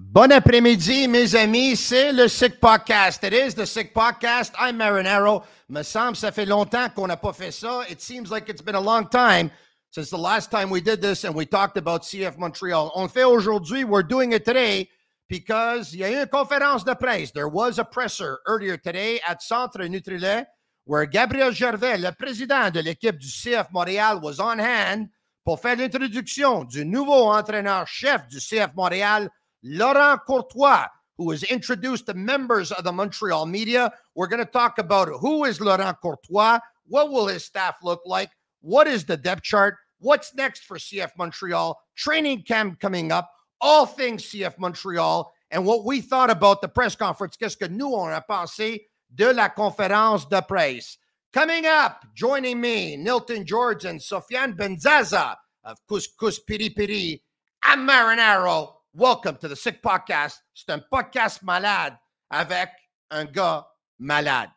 Bon après-midi, mes amis. C'est le Sick Podcast. It is the Sick Podcast. I'm Marinaro. Me semble ça fait longtemps qu'on n'a pas fait ça. It seems like it's been a long time since the last time we did this and we talked about CF Montreal. On le fait aujourd'hui. We're doing it today because il y a eu une conférence de presse. There was a presser earlier today at Centre Nutrilait where Gabriel Gervais, le président de l'équipe du CF Montréal, was on hand pour faire l'introduction du nouveau entraîneur-chef du CF Montréal, Laurent Courtois, who was introduced to members of the Montreal media. We're going to talk about who is Laurent Courtois, what will his staff look like, what is the depth chart, what's next for CF Montreal, training camp coming up, all things CF Montreal, and what we thought about the press conference. Qu'est-ce que nous on a pensé de la conférence de presse? Coming up, joining me, Nilton George and Sofiane Benzaza of Couscous Piri Piri. I'm Marinaro. Welcome to the Sick Podcast. C'est un podcast malade avec un gars malade.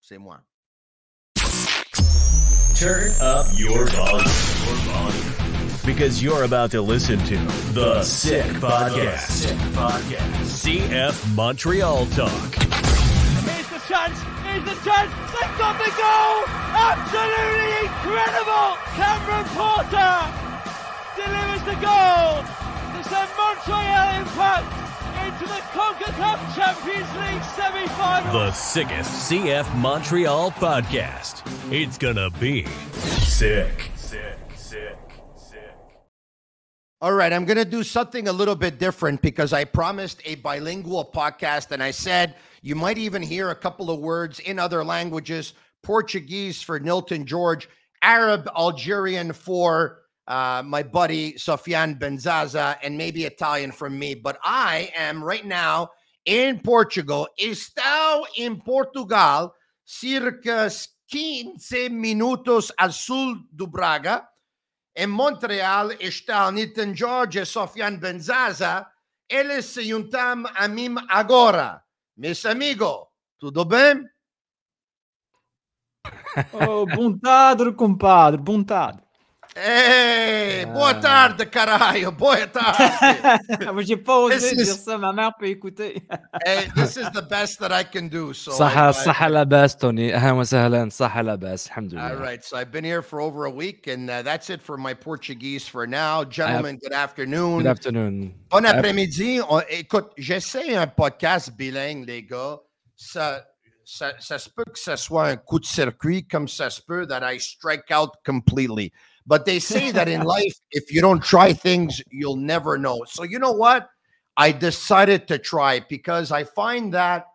C'est moi. Turn up your volume. Because you're about to listen to the Sick Podcast. CF Montreal Talk. Here's the chance. Here's the chance. They've got the goal. Absolutely incredible. Cameron Porter delivers the goal. The Montreal Impact into the CONCACAF Champions League semi-final. The sickest CF Montreal podcast. It's gonna be sick. Sick. All right, I'm gonna do something a little bit different because I promised a bilingual podcast and I said you might even hear a couple of words in other languages. Portuguese for Nilton George, Arab, Algerian for my buddy, Sofiane Benzaza, and maybe Italian from me. But I am right now in Portugal. Estou em Portugal, cerca 15 minutos al sul do Braga. Em Montreal, está Nilton George e Sofiane Benzaza. Eles se juntam a mim agora. Meus amigos, tudo bem? Oh, bontade, compadre, bontade. Hey, boa tarde, caralho. Boa tarde. J'ai pas osé dire ça. Ma mère peut écouter. Hey, this is the best that I can do. So صح لاباس توني. أهلا وسهلا. صح لاباس. الحمد لله. All right. So I've been here for over a week, and that's it for my Portuguese for now. Gentlemen, good afternoon. Good afternoon. Bon après-midi. Écoute, j'essaie un podcast bilingue, les gars. Ça se peut que ça soit un coup de circuit, comme ça se peut that I strike out completely. But they say that in life, if you don't try things, you'll never know. So you know what? I decided to try because I find that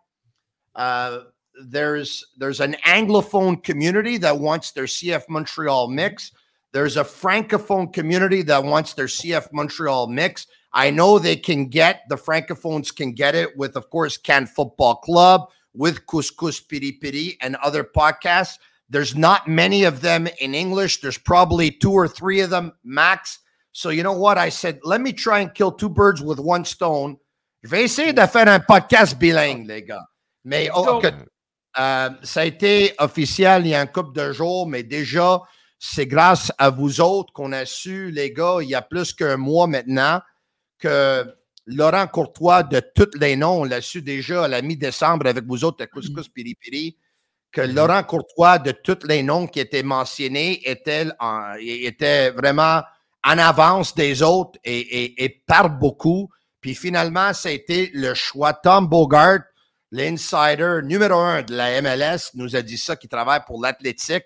there's an Anglophone community that wants their CF Montreal mix. There's a Francophone community that wants their CF Montreal mix. I know they can get, the Francophones can get it with, of course, Cannes Football Club, with Couscous Piri Piri and other podcasts. There's not many of them in English. There's probably 2 or 3 of them max. So you know what? I said, let me try and kill 2 birds with 1 stone. Je vais essayer de faire un podcast bilingue, les gars. Mais ça a été officiel il y a un couple de jours, mais déjà, c'est grâce à vous autres qu'on a su, les gars, il y a plus qu'un mois maintenant, que Laurent Courtois, de tous les noms, on l'a su déjà à la mi-décembre avec vous autres à Couscous Piri Piri, que Laurent Courtois, de tous les noms qui étaient mentionnés, était vraiment en avance des autres et par beaucoup. Puis finalement, ça a été le choix. Tom Bogert, l'insider numéro 1 de la MLS, nous a dit ça, qui travaille pour l'Athletic,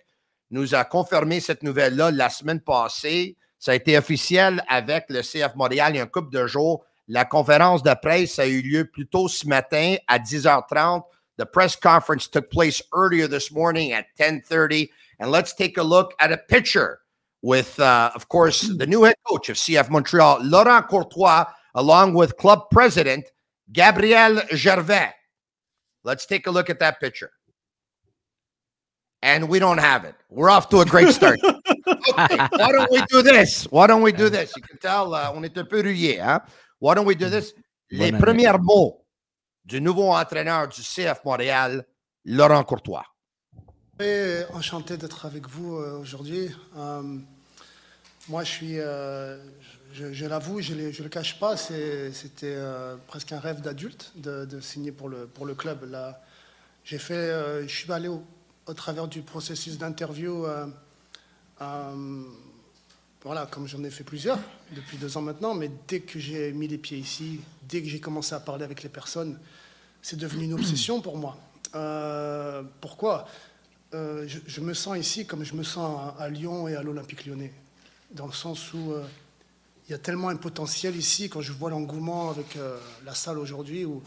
nous a confirmé cette nouvelle-là la semaine passée. Ça a été officiel avec le CF Montréal il y a un couple de jours. La conférence de presse a eu lieu plus tôt ce matin à 10h30. The press conference took place earlier this morning at 10:30. And let's take a look at a picture with, of course, the new head coach of CF Montreal, Laurent Courtois, along with club president, Gabriel Gervais. Let's take a look at that picture. And we don't have it. We're off to a great start. Okay, why don't we do this? Why don't we do this? You can tell, on est un peu rouillé, hein? Why don't we do this? Les premiers mots du nouveau entraîneur du CF Montréal, Laurent Courtois. Enchanté d'être avec vous aujourd'hui. Moi, je suis, je l'avoue, je le cache pas, c'était presque un rêve d'adulte de signer pour le club. Là, j'ai fait, je suis allé au travers du processus d'interview. Voilà, comme j'en ai fait plusieurs depuis 2 ans maintenant, mais dès que j'ai mis les pieds ici, dès que j'ai commencé à parler avec les personnes, c'est devenu une obsession pour moi. Pourquoi ? Je me sens ici comme je me sens à Lyon et à l'Olympique lyonnais, dans le sens où il y a tellement un potentiel ici, quand je vois l'engouement avec la salle aujourd'hui, où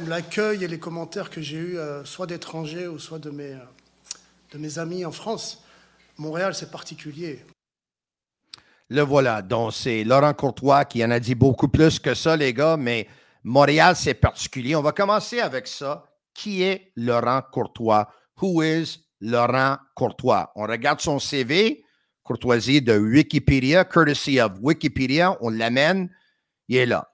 l'accueil et les commentaires que j'ai eus, soit d'étrangers ou soit de mes amis en France. Montréal, c'est particulier. Le voilà. Donc, c'est Laurent Courtois qui en a dit beaucoup plus que ça, les gars, mais Montréal, c'est particulier. On va commencer avec ça. Qui est Laurent Courtois? Who is Laurent Courtois? On regarde son CV, courtoisie de Wikipédia, courtesy of Wikipédia. On l'amène, il est là.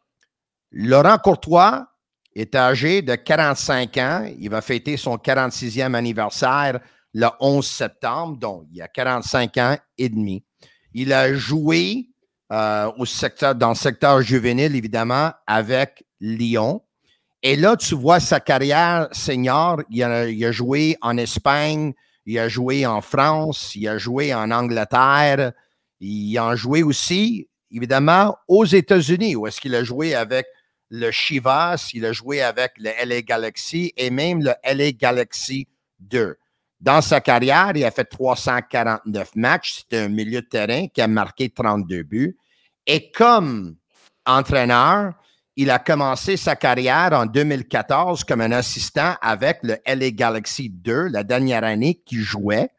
Laurent Courtois est âgé de 45 ans. Il va fêter son 46e anniversaire le 11 septembre, donc il y a 45 ans et demi. Il a joué dans le secteur juvénile, évidemment, avec Lyon. Et là, tu vois sa carrière senior. Il a joué en Espagne, il a joué en France, il a joué en Angleterre. Il a joué aussi, évidemment, aux États-Unis, où est-ce qu'il a joué avec le Chivas, il a joué avec le LA Galaxy et même le LA Galaxy 2. Dans sa carrière, il a fait 349 matchs. C'est un milieu de terrain qui a marqué 32 buts. Et comme entraîneur, il a commencé sa carrière en 2014 comme un assistant avec le LA Galaxy 2, la dernière année qu'il jouait.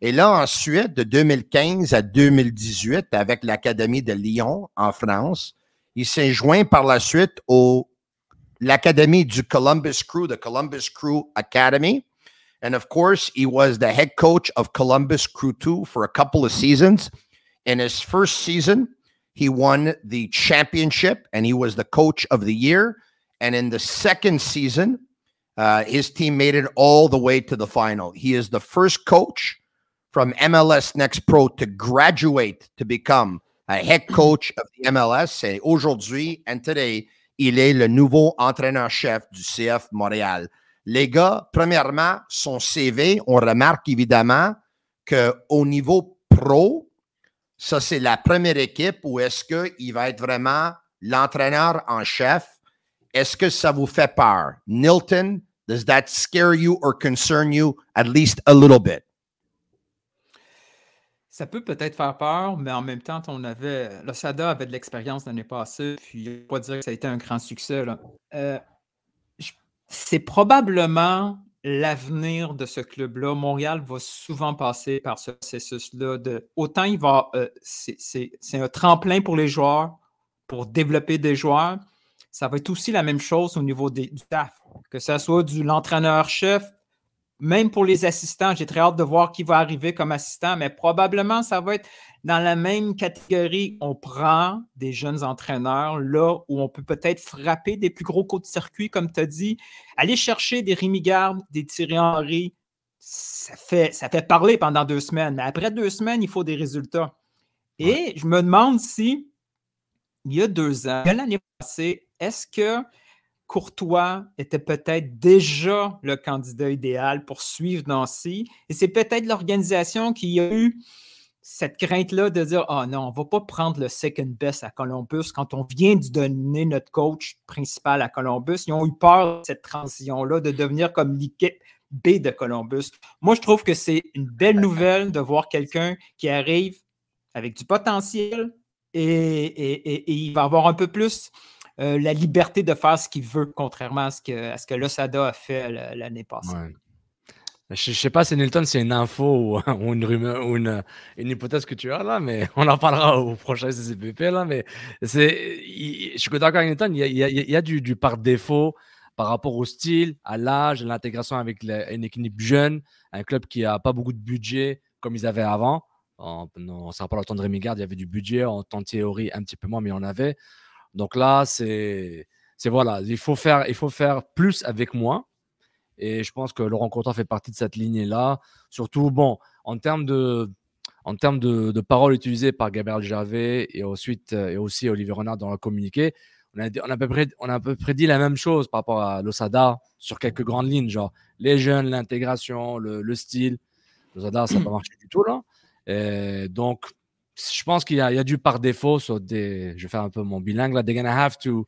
Et là, ensuite, de 2015 à 2018, avec l'Académie de Lyon en France, il s'est joint par la suite à l'Académie du Columbus Crew, the Columbus Crew Academy. And of course, he was the head coach of Columbus Crew 2 for a couple of seasons. In his first season, he won the championship and he was the coach of the year. And in the second season, his team made it all the way to the final. He is the first coach from MLS Next Pro to graduate to become a head coach of the MLS. Et aujourd'hui, and today, il est le nouveau entraîneur-chef du CF Montréal. Les gars, premièrement, son CV, on remarque évidemment qu'au niveau pro, ça c'est la première équipe où est-ce qu'il va être vraiment l'entraîneur en chef. Est-ce que ça vous fait peur? Nilton, does that scare you or concern you at least a little bit? Ça peut-être faire peur, mais en même temps, Losada avait de l'expérience l'année passée, puis je ne peux pas dire que ça a été un grand succès, là. C'est probablement l'avenir de ce club-là. Montréal va souvent passer par ce processus-là. Autant il va, c'est un tremplin pour les joueurs, pour développer des joueurs. Ça va être aussi la même chose au niveau du staff, que ce soit de l'entraîneur-chef, même pour les assistants. J'ai très hâte de voir qui va arriver comme assistant, mais probablement ça va être dans la même catégorie. On prend des jeunes entraîneurs là où on peut-être frapper des plus gros coups de circuit, comme tu as dit. Aller chercher des Rémi Garde, des Thierry Henry, ça fait parler pendant 2 semaines. Mais après 2 semaines, il faut des résultats. Et je me demande si, il y a 2 ans, l'année passée, est-ce que Courtois était peut-être déjà le candidat idéal pour suivre Nancy. Et c'est peut-être l'organisation qui a eu cette crainte-là de dire « Ah non, on ne va pas prendre le second best à Columbus quand on vient de donner notre coach principal à Columbus. » Ils ont eu peur de cette transition-là, de devenir comme l'équipe B de Columbus. Moi, je trouve que c'est une belle nouvelle de voir quelqu'un qui arrive avec du potentiel et il va avoir un peu plus la liberté de faire ce qu'il veut, contrairement à ce que Losada a fait l'année passée. Ouais. Je ne sais pas si Nilton, c'est une info ou une rumeur ou une hypothèse que tu as là, mais on en parlera au prochain CCPP là. Mais je suis d'accord avec Nilton, il y a du par défaut par rapport au style, à l'âge, à l'intégration avec une équipe jeune, un club qui n'a pas beaucoup de budget comme ils avaient avant. On se rappelle, au temps de Rémi Garde, il y avait du budget, en temps de Thierry, un petit peu moins, mais on avait. Donc là, c'est voilà, il faut faire plus avec moins. Et je pense que Laurent Courtois fait partie de cette lignée-là. Surtout, bon, en termes de paroles utilisées par Gabriel Gervais et aussi Olivier Renard dans le communiqué, on a à peu près dit la même chose par rapport à Losada sur quelques grandes lignes, genre les jeunes, l'intégration, le style. Losada, ça n'a pas marché du tout, là. Et donc, je pense qu'il y a du par défaut sur des... Je vais faire un peu mon bilingue, là. They're going to have to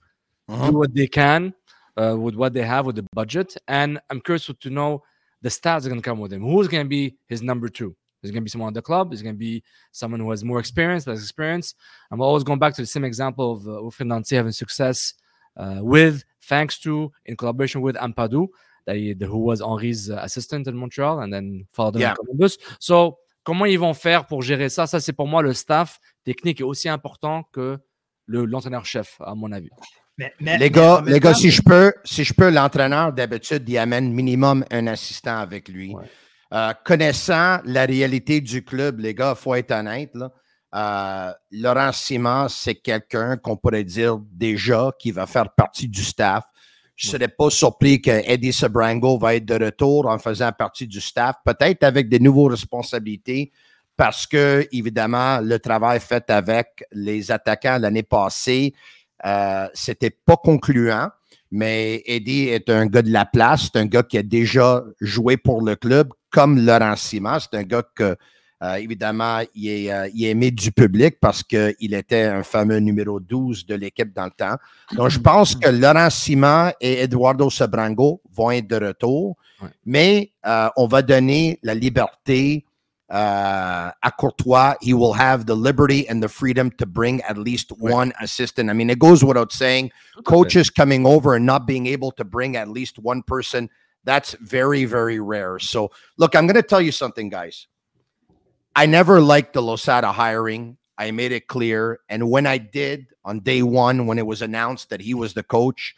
do what they can. With what they have with the budget, and I'm curious to know the stars are going to come with him. Who's going to be his number two? Is it going to be someone at the club? Is it going to be someone who has more experience, less experience? I'm always going back to the same example of Wilfried Nancy having success in collaboration with Ampadu, who was Henry's assistant in Montreal, and then followed him in Columbus. So, comment ils vont faire pour gérer ça? Ça, c'est pour moi le staff technique est aussi important que l'entraîneur-chef, à mon avis. Mais les gars, si je peux, l'entraîneur, d'habitude, il amène minimum un assistant avec lui. Ouais. Connaissant la réalité du club, les gars, il faut être honnête, là, Laurent Simon, c'est quelqu'un qu'on pourrait dire déjà qui va faire partie du staff. Je ne serais pas surpris que Eddie Sebrango va être de retour en faisant partie du staff, peut-être avec des nouvelles responsabilités, parce que, évidemment, le travail fait avec les attaquants l'année passée, c'était pas concluant, mais Eddie est un gars de la place, c'est un gars qui a déjà joué pour le club, comme Laurent Simon. C'est un gars que, évidemment, il est aimé du public parce qu'il était un fameux numéro 12 de l'équipe dans le temps. Donc, je pense que Laurent Simon et Eduardo Sebrango vont être de retour, ouais. Mais on va donner la liberté à Courtois. He will have the liberty and the freedom to bring at least one assistant. I mean, it goes without saying, coaches coming over and not being able to bring at least one person, that's very, very rare. So, look, I'm going to tell you something, guys. I never liked the Losada hiring. I made it clear. And when I did, on day one, when it was announced that he was the coach,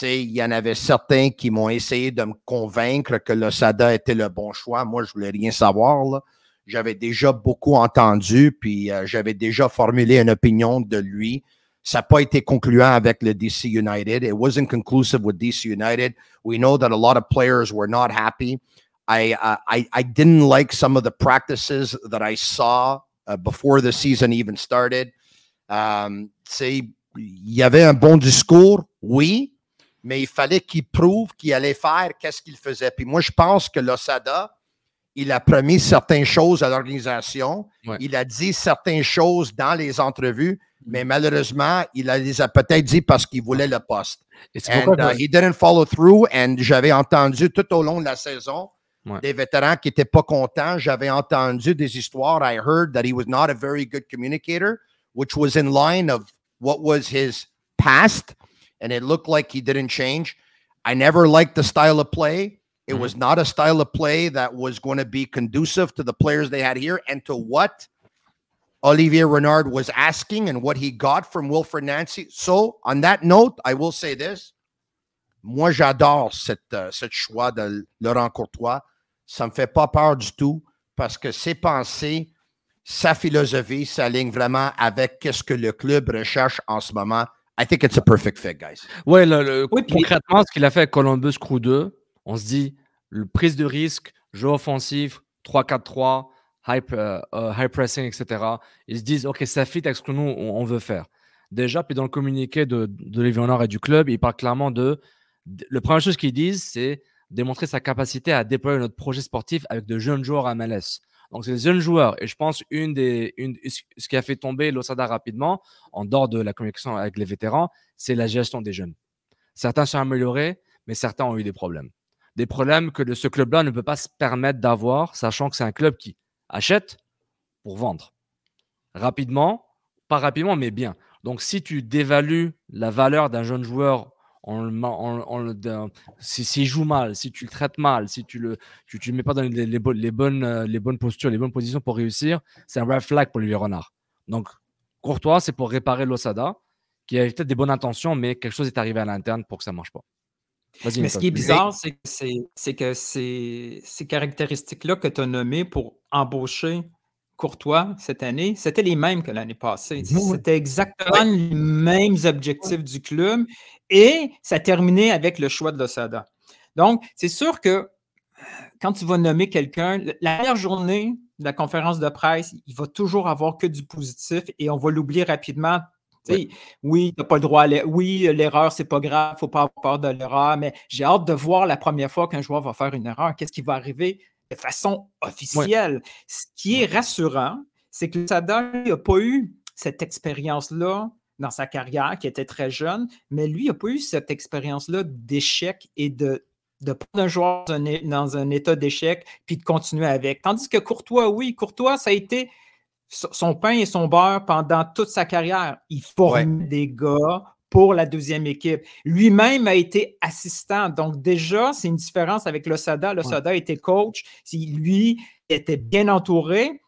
il y en avait certains qui m'ont essayé de me convaincre que Losada était le bon choix. Moi, je voulais rien savoir, là. J'avais déjà beaucoup entendu, puis j'avais déjà formulé une opinion de lui. Ça n'a pas été concluant avec le DC United. It wasn't conclusive with DC United. We know that a lot of players were not happy. I didn't like some of the practices that I saw before the season even started. Il y avait un bon discours, oui, mais il fallait qu'il prouve qu'il allait faire qu'est-ce qu'il faisait. Puis moi, je pense que Losada, il a promis certaines choses à l'organisation. Ouais. Il a dit certaines choses dans les entrevues, mais malheureusement, il les a peut-être dit parce qu'il voulait le poste. He didn't follow through. And j'avais entendu tout au long de la saison des vétérans qui n'étaient pas contents. J'avais entendu des histoires. I heard that he was not a very good communicator, which was in line of what was his past. And it looked like he didn't change. I never liked the style of play. It was not a style of play that was going to be conducive to the players they had here and to what Olivier Renard was asking and what he got from Wilfried Nancy. So, on that note, I will say this. Moi, j'adore cette choix de Laurent Courtois. Ça ne me fait pas peur du tout parce que ses pensées, sa philosophie s'alignent vraiment avec ce que le club recherche en ce moment. I think it's a perfect fit, guys. Ouais, concrètement, ce qu'il a fait avec Columbus Crew 2, on se dit, prise de risque, jeu offensif, 3-4-3, high pressing, etc. Ils se disent, OK, ça fit avec ce que nous, on veut faire. Déjà, puis dans le communiqué de Olivier Renard et du club, ils parlent clairement la première chose qu'ils disent, c'est démontrer sa capacité à déployer notre projet sportif avec de jeunes joueurs à MLS. Donc, c'est des jeunes joueurs. Et je pense ce qui a fait tomber Losada rapidement, en dehors de la communication avec les vétérans, c'est la gestion des jeunes. Certains sont améliorés, mais certains ont eu des problèmes. Des problèmes que ce club-là ne peut pas se permettre d'avoir, sachant que c'est un club qui achète pour vendre. Rapidement, pas rapidement, mais bien. Donc, si tu dévalues la valeur d'un jeune joueur, s'il joue mal, si tu le traites mal, si tu ne le mets pas dans les bonnes postures, les bonnes positions pour réussir, c'est un red flag pour Olivier Renard. Donc, Courtois, c'est pour réparer Losada, qui avait peut-être des bonnes intentions, mais quelque chose est arrivé à l'interne pour que ça ne marche pas. Mais ce qui est bizarre, c'est que ces caractéristiques-là que tu as nommées pour embaucher Courtois cette année, c'était les mêmes que l'année passée. C'était exactement les mêmes objectifs du club et ça terminait avec le choix de Losada. Donc, c'est sûr que quand tu vas nommer quelqu'un, la dernière journée de la conférence de presse, il va toujours avoir que du positif et on va l'oublier rapidement. Oui, t'as pas le droit à l'erreur, c'est pas grave, faut pas avoir peur de l'erreur, mais j'ai hâte de voir la première fois qu'un joueur va faire une erreur, qu'est-ce qui va arriver de façon officielle. Oui. Ce qui est rassurant, c'est que Losada n'a pas eu cette expérience-là dans sa carrière, qui était très jeune, mais lui n'a pas eu cette expérience-là d'échec et de prendre un joueur dans un état d'échec puis de continuer avec. Tandis que Courtois, ça a été son pain et son beurre pendant toute sa carrière. Il forme des gars pour la deuxième équipe. Lui-même a été assistant. Donc déjà, c'est une différence avec Losada. Losada était coach. Lui était bien entouré.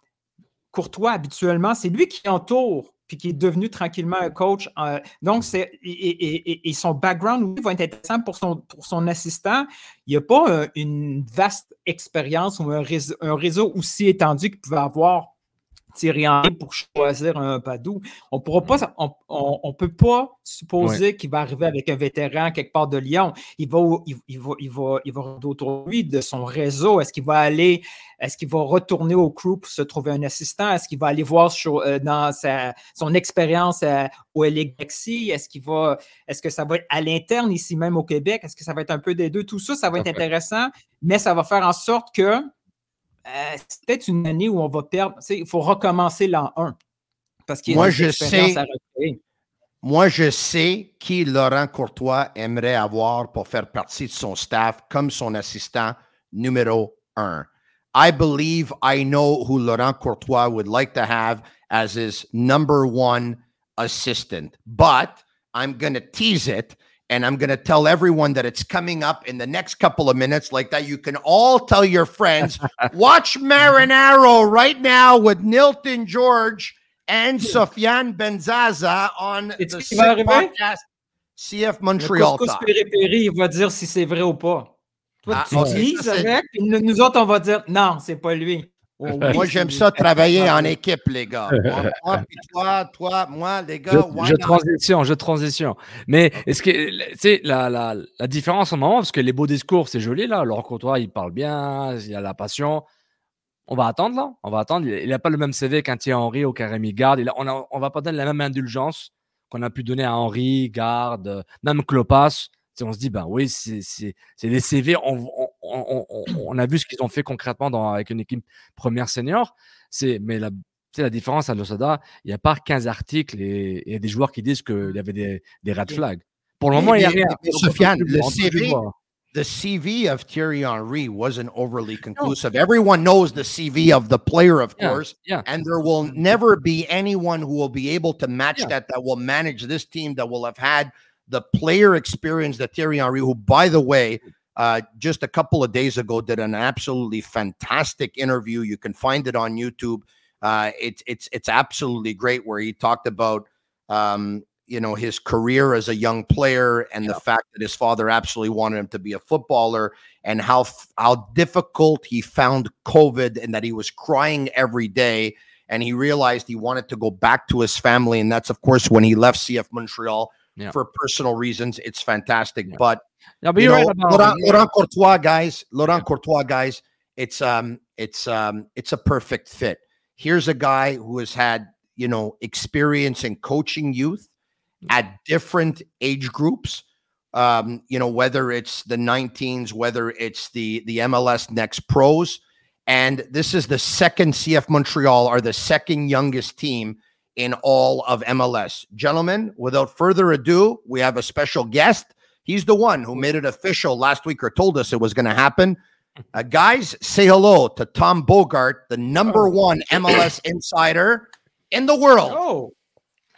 Courtois, habituellement, c'est lui qui entoure puis qui est devenu tranquillement un coach. Donc, son background va être intéressant pour son assistant. Il n'y a pas une vaste expérience ou un réseau aussi étendu qu'il pouvait avoir Thierry Henry pour choisir un Ampadu. On peut pas supposer qu'il va arriver avec un vétéran quelque part de Lyon. Il va regarder autour de lui, de son réseau. Est-ce qu'il va retourner au Crew pour se trouver un assistant? Est-ce qu'il va aller voir dans son expérience au LA Galaxy? Est-ce que ça va être à l'interne ici même au Québec? Est-ce que ça va être un peu des deux? Tout ça va être intéressant, mais ça va faire en sorte que c'est peut-être une année où on va perdre. Il faut recommencer l'an 1. Parce qu'il y a je sais qui Laurent Courtois aimerait avoir pour faire partie de son staff comme son assistant numéro 1. I believe I know who Laurent Courtois would like to have as his number 1 assistant. But I'm going to tease it. And I'm going to tell everyone that it's coming up in the next couple of minutes like that. You can all tell your friends, watch Marinaro right now with Nilton George and Sofiane Benzaza on the Sick Podcast, CF Montreal. Le Couscous Piri Piri, il va dire si c'est vrai ou pas. Toi, tu dis avec, et nous autres, on va dire non, c'est pas lui. Oh, oui, moi, j'aime ça travailler en équipe, les gars. Moi, puis toi, moi, les gars. Je transition. Mais est-ce que, tu sais, la différence en moment, parce que les beaux discours, c'est joli, là. Laurent Courtois, il parle bien, il a la passion. On va attendre, là. On va attendre. Il n'a pas le même CV qu'un Thierry Henry ou qu'un Rémi Garde. On ne va pas donner la même indulgence qu'on a pu donner à Henry, Garde, même Klopas. On se dit, ben oui, c'est les CV, on a vu ce qu'ils ont fait concrètement avec une équipe première senior. Mais la différence à Losada, il n'y a pas 15 articles et il y a des joueurs qui disent qu'il y avait des red flags. Pour le moment, il n'y a rien. Sofiane, the CV of Thierry Henry wasn't overly conclusive. No. Everyone knows the CV of the player, of course, and there will never be anyone who will be able to match that will manage this team, that will have had the player experience that Thierry Henry, who, by the way, just a couple of days ago did an absolutely fantastic interview. You can find it on YouTube. It's absolutely great where he talked about, his career as a young player and the fact that his father absolutely wanted him to be a footballer and how difficult he found COVID and that he was crying every day. And he realized he wanted to go back to his family. And that's, of course, when he left CF Montreal. Yeah. For personal reasons, it's fantastic. Yeah. But, Laurent Courtois, guys, it's a perfect fit. Here's a guy who has had, experience in coaching youth at different age groups. Whether it's the 19s, whether it's the MLS Next Pros, And this is the second CF Montreal, are the second youngest team in all of MLS. Gentlemen, without further ado, we have a special guest. He's the one who made it official last week or told us it was going to happen. Guys, say hello to Tom Bogert, the number one MLS insider in the world. Oh.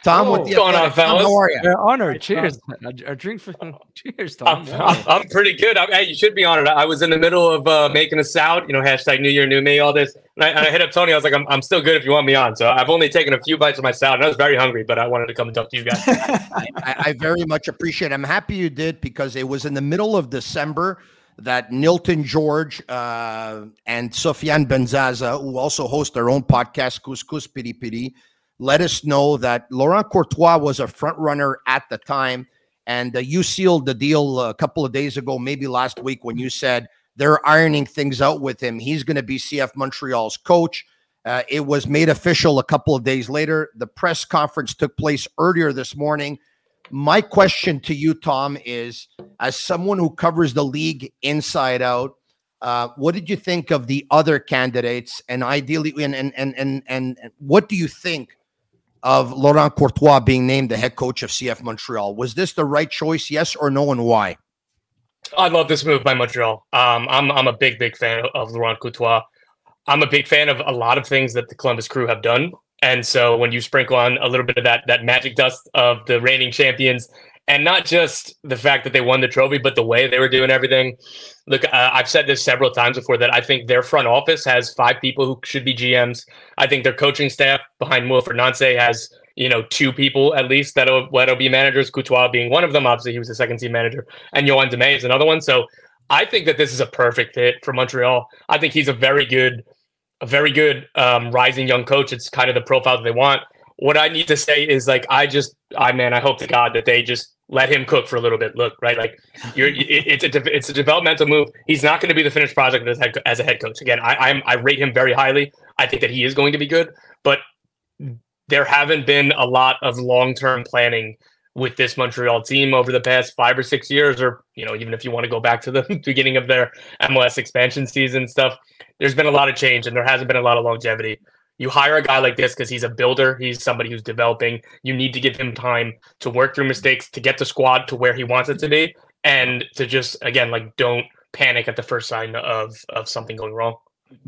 Tom, what's going on, fellas? How are you? Honored. Cheers. A drink for cheers, Tom. I'm pretty good. Hey, you should be honored. I was in the middle of making a salad, you know, hashtag New Year, New Me, all this. And I hit up Tony. I was like, I'm still good if you want me on. So I've only taken a few bites of my salad. And I was very hungry, but I wanted to come and talk to you guys. I very much appreciate it. I'm happy you did, because it was in the middle of December that Nilton George and Sofiane Benzaza, who also host their own podcast, Couscous Piri Piri, let us know that Laurent Courtois was a front runner at the time, and you sealed the deal a couple of days ago, maybe last week, when you said they're ironing things out with him. He's going to be CF Montreal's coach. It was made official a couple of days later. The press conference took place earlier this morning. My question to you, Tom, is, as someone who covers the league inside out, what did you think of the other candidates, and ideally, and what do you think of Laurent Courtois being named the head coach of CF Montreal? Was this the right choice, yes or no, and why? I love this move by Montreal. I'm a big fan of Laurent Courtois. I'm a big fan of a lot of things that the Columbus Crew have done. And so when you sprinkle on a little bit of that magic dust of the reigning champions, and not just the fact that they won the trophy, but the way they were doing everything. Look, I've said this several times before, that I think their front office has 5 people who should be GMs. I think their coaching staff behind Wilfried Nancy has, 2 people at least that'll be managers, Courtois being one of them. Obviously, he was the second team manager, and Yohan Demey is another one. So I think that this is a perfect fit for Montreal. I think he's a very good rising young coach. It's kind of the profile that they want. What I need to say is, I hope to God that they just let him cook for a little bit. Look, right? It's a developmental move. He's not going to be the finished product as a head coach. Again, I rate him very highly. I think that he is going to be good, but there haven't been a lot of long-term planning with this Montreal team over the past 5 or 6 years, or, even if you want to go back to the beginning of their MLS expansion season stuff, there's been a lot of change and there hasn't been a lot of longevity. You hire a guy like this because he's a builder. He's somebody who's developing. You need to give him time to work through mistakes, to get the squad to where he wants it to be, and to just, again, don't panic at the first sign of something going wrong.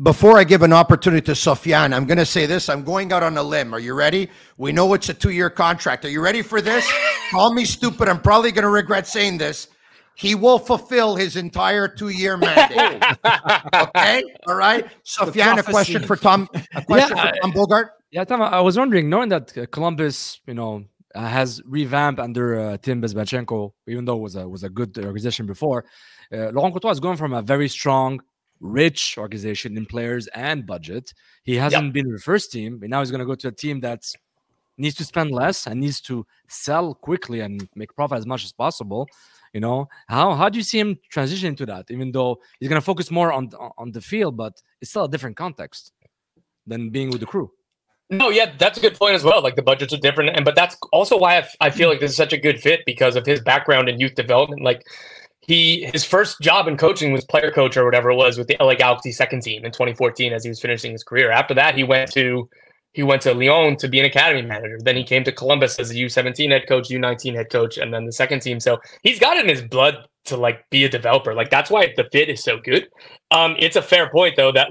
Before I give an opportunity to Sofiane, I'm going to say this. I'm going out on a limb. Are you ready? We know it's a 2-year contract. Are you ready for this? Call me stupid. I'm probably going to regret saying this. He will fulfill his entire 2-year mandate. Okay? All right? Sofiane, a question for Tom. A question for Tom Bogert. Yeah, Tom, I was wondering, knowing that Columbus, has revamped under Tim Bezbatchenko, even though it was a good organization before, Laurent Courtois is going from a very strong, rich organization in players and budget. He hasn't been in the first team, but now he's going to go to a team that needs to spend less and needs to sell quickly and make profit as much as possible. How do you see him transition to that? Even though he's going to focus more on the field, but it's still a different context than being with the Crew. No, yeah, that's a good point as well. The budgets are different, but that's also why I feel like this is such a good fit, because of his background in youth development. His first job in coaching was player coach or whatever it was with the LA Galaxy second team in 2014 as he was finishing his career. After that, he went to Lyon to be an academy manager. Then he came to Columbus as a U17 head coach, U19 head coach, and then the second team. So he's got it in his blood to be a developer. That's why the fit is so good. It's a fair point though that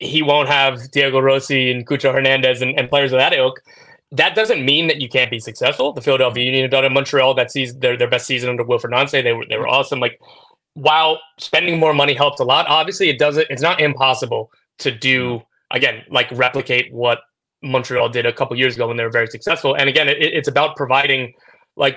he won't have Diego Rossi and Cucho Hernandez and players of that ilk. That doesn't mean that you can't be successful. The Philadelphia Union have done it. Montreal, that sees their best season under Wilfried Nancy. They were awesome. While spending more money helped a lot, obviously it's not impossible to do, again, replicate what Montreal did a couple years ago when they were very successful. And again, it's about providing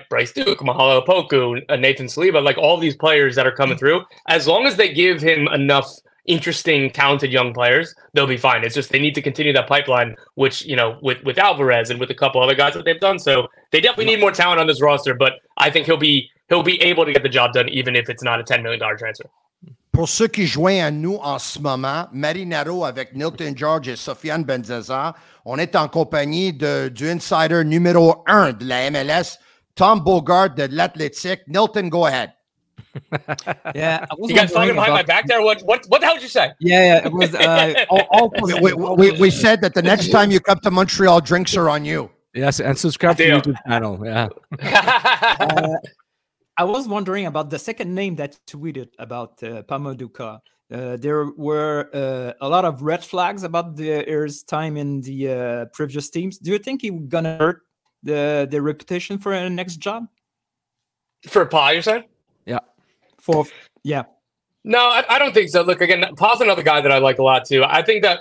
Bryce Duke, Mahalo Opoku, Nathan Saliba, all these players that are coming through. As long as they give him enough interesting, talented young players, they'll be fine. It's just they need to continue that pipeline, which, with Alvarez and with a couple other guys that they've done. So they definitely need more talent on this roster, but I think he'll be able to get the job done, even if it's not a $10 million transfer. Pour ceux qui joignent à nous en ce moment, Marinaro avec Nilton George et Sofiane Benzaza, on est en compagnie du insider numéro 1 de la MLS, Tom Bogert de l'Athletic. Nilton, go ahead. Yeah, you got thunder behind my back there. What the hell did you say? Yeah, it was. We said that the next time you come to Montreal, drinks are on you. Yes, and subscribe to the YouTube channel. Yeah. I was wondering about the second name that tweeted about Pa-Modou Kah. There were a lot of red flags about his time in the previous teams. Do you think he gonna hurt the reputation for a next job? For Pa, you said? Yeah. No, I don't think so. Look, again, Pa's another guy that I like a lot too. I think that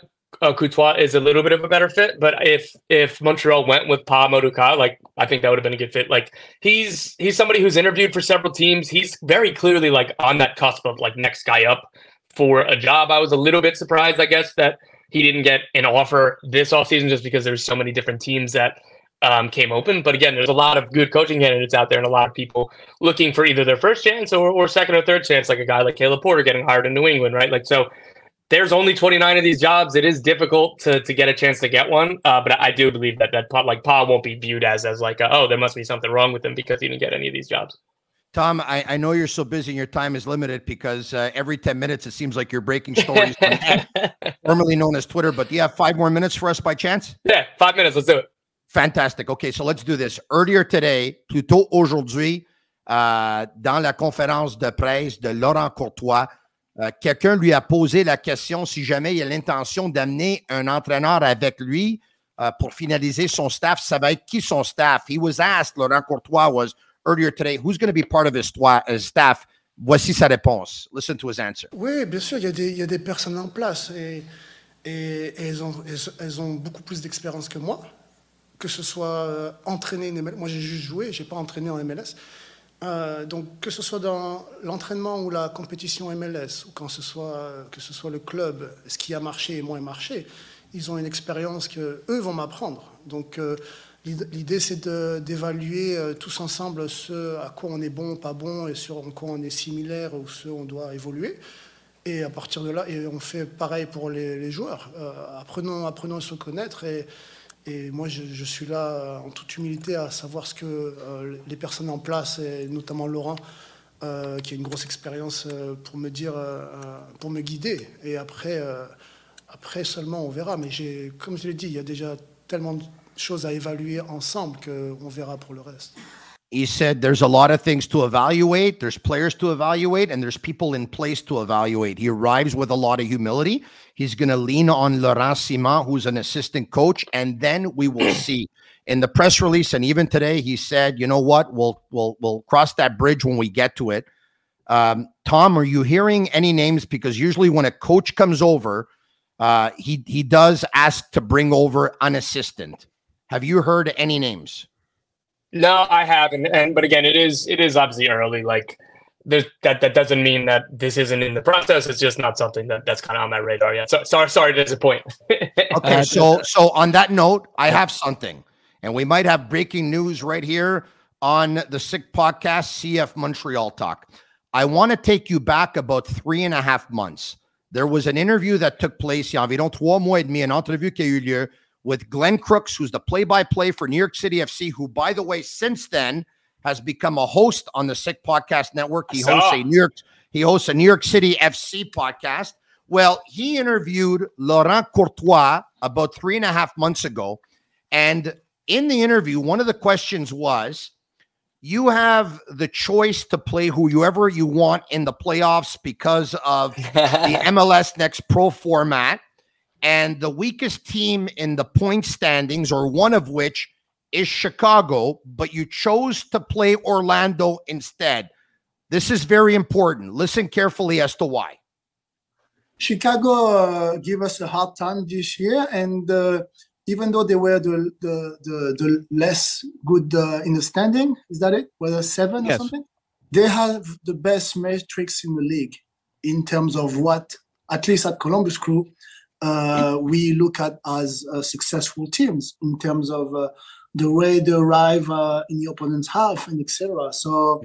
Courtois is a little bit of a better fit, but if Montreal went with Pa-Modou Kah, like I think that would have been a good fit. Like he's somebody who's interviewed for several teams. He's very clearly like on that cusp of like next guy up for a job. I was a little bit surprised, I guess, that he didn't get an offer this offseason just because there's so many different teams that came open. But again, there's a lot of good coaching candidates out there and a lot of people looking for either their first chance or second or third chance, like a guy like Caleb Porter getting hired in New England, right? Like, so there's only 29 of these jobs. It is difficult to get a chance to get one. But I do believe that Pa won't be viewed as like, there must be something wrong with him because he didn't get any of these jobs. Tom, I know you're so busy and your time is limited because every 10 minutes, it seems like you're breaking stories formerly known as Twitter, but do you have 5 more minutes for us by chance? Yeah, 5 minutes. Let's do it. Fantastic. OK, so let's do this. Earlier today, plus tôt aujourd'hui, dans la conférence de presse de Laurent Courtois, quelqu'un lui a posé la question si jamais il a l'intention d'amener un entraîneur avec lui pour finaliser son staff. Ça va être qui son staff? He was asked, Laurent Courtois was, earlier today, who's going to be part of his staff? Voici sa réponse. Listen to his answer. Oui, bien sûr, il y a des personnes en place et elles ont beaucoup plus d'expérience que moi, que ce soit entraîné en MLS. Moi, j'ai juste joué, je n'ai pas entraîné en MLS. Donc, que ce soit dans l'entraînement ou la compétition MLS, ou que ce soit le club, ce qui a marché et moins marché, ils ont une expérience qu'eux vont m'apprendre. Donc, l'idée, c'est d'évaluer tous ensemble ce à quoi on est bon, pas bon, et sur quoi on est similaire ou ce on doit évoluer. Et à partir de là, et on fait pareil pour les joueurs. Apprenons à se connaître. Et moi, je suis là en toute humilité à savoir ce que les personnes en place, et notamment Laurent, qui a une grosse expérience pour me guider. Et après seulement, on verra. Mais comme je l'ai dit, il y a déjà tellement de choses à évaluer ensemble qu'on verra pour le reste. He said there's a lot of things to evaluate, there's players to evaluate, and there's people in place to evaluate. He arrives with a lot of humility. He's going to lean on Laurent Simon, who's an assistant coach, and then we will see. In the press release, and even today, he said, you know what, we'll cross that bridge when we get to it. Tom, are you hearing any names? Because usually when a coach comes over, he does ask to bring over an assistant. Have you heard any names? No, I haven't. But again, it is obviously early. Like that doesn't mean that this isn't in the process. It's just not something that's kind of on my radar yet. So sorry to disappoint. Okay, so on that note, I have something, and we might have breaking news right here on the Sick Podcast CF Montreal Talk. I want to take you back about 3.5 months. There was an interview that took place. Il y a environ 3 mois et demi, une entrevue qui a eu lieu with Glenn Crooks, who's the play-by-play for New York City FC, who, by the way, since then has become a host on the Sick Podcast Network. He hosts a New York City FC podcast. Well, he interviewed Laurent Courtois about 3.5 months ago. And in the interview, one of the questions was, you have the choice to play whoever you want in the playoffs because of the MLS Next Pro format. And the weakest team in the point standings, or one of which, is Chicago, but you chose to play Orlando instead. This is very important. Listen carefully as to why. Chicago gave us a hard time this year, and even though they were the less good in the standing, is that it? Whether 7 or something? They have the best metrics in the league in terms of what, at least at Columbus Crew, we look at as successful teams in terms of the way they arrive in the opponent's half and etc. So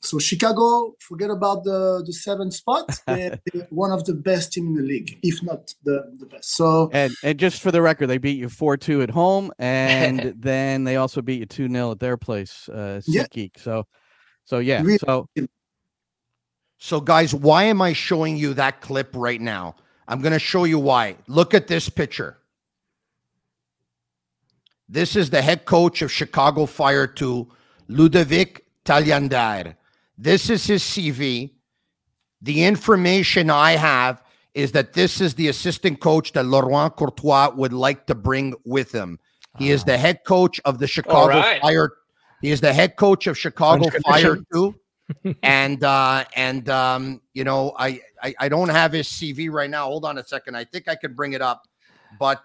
so Chicago, forget about the 7th spot. They're one of the best team in the league, if not the best. So and just for the record, they beat you 4-2 at home, and then they also beat you 2-0 at their place, SeatGeek. So So guys, why am I showing you that clip right now? I'm going to show you why. Look at this picture. This is the head coach of Chicago Fire 2, Ludovic Taliander. This is his CV. The information I have is that this is the assistant coach that Laurent Courtois would like to bring with him. He is the head coach of the Chicago Fire. He is the head coach of Chicago Fire 2. You know, I don't have his CV right now. Hold on a second. I think I could bring it up. But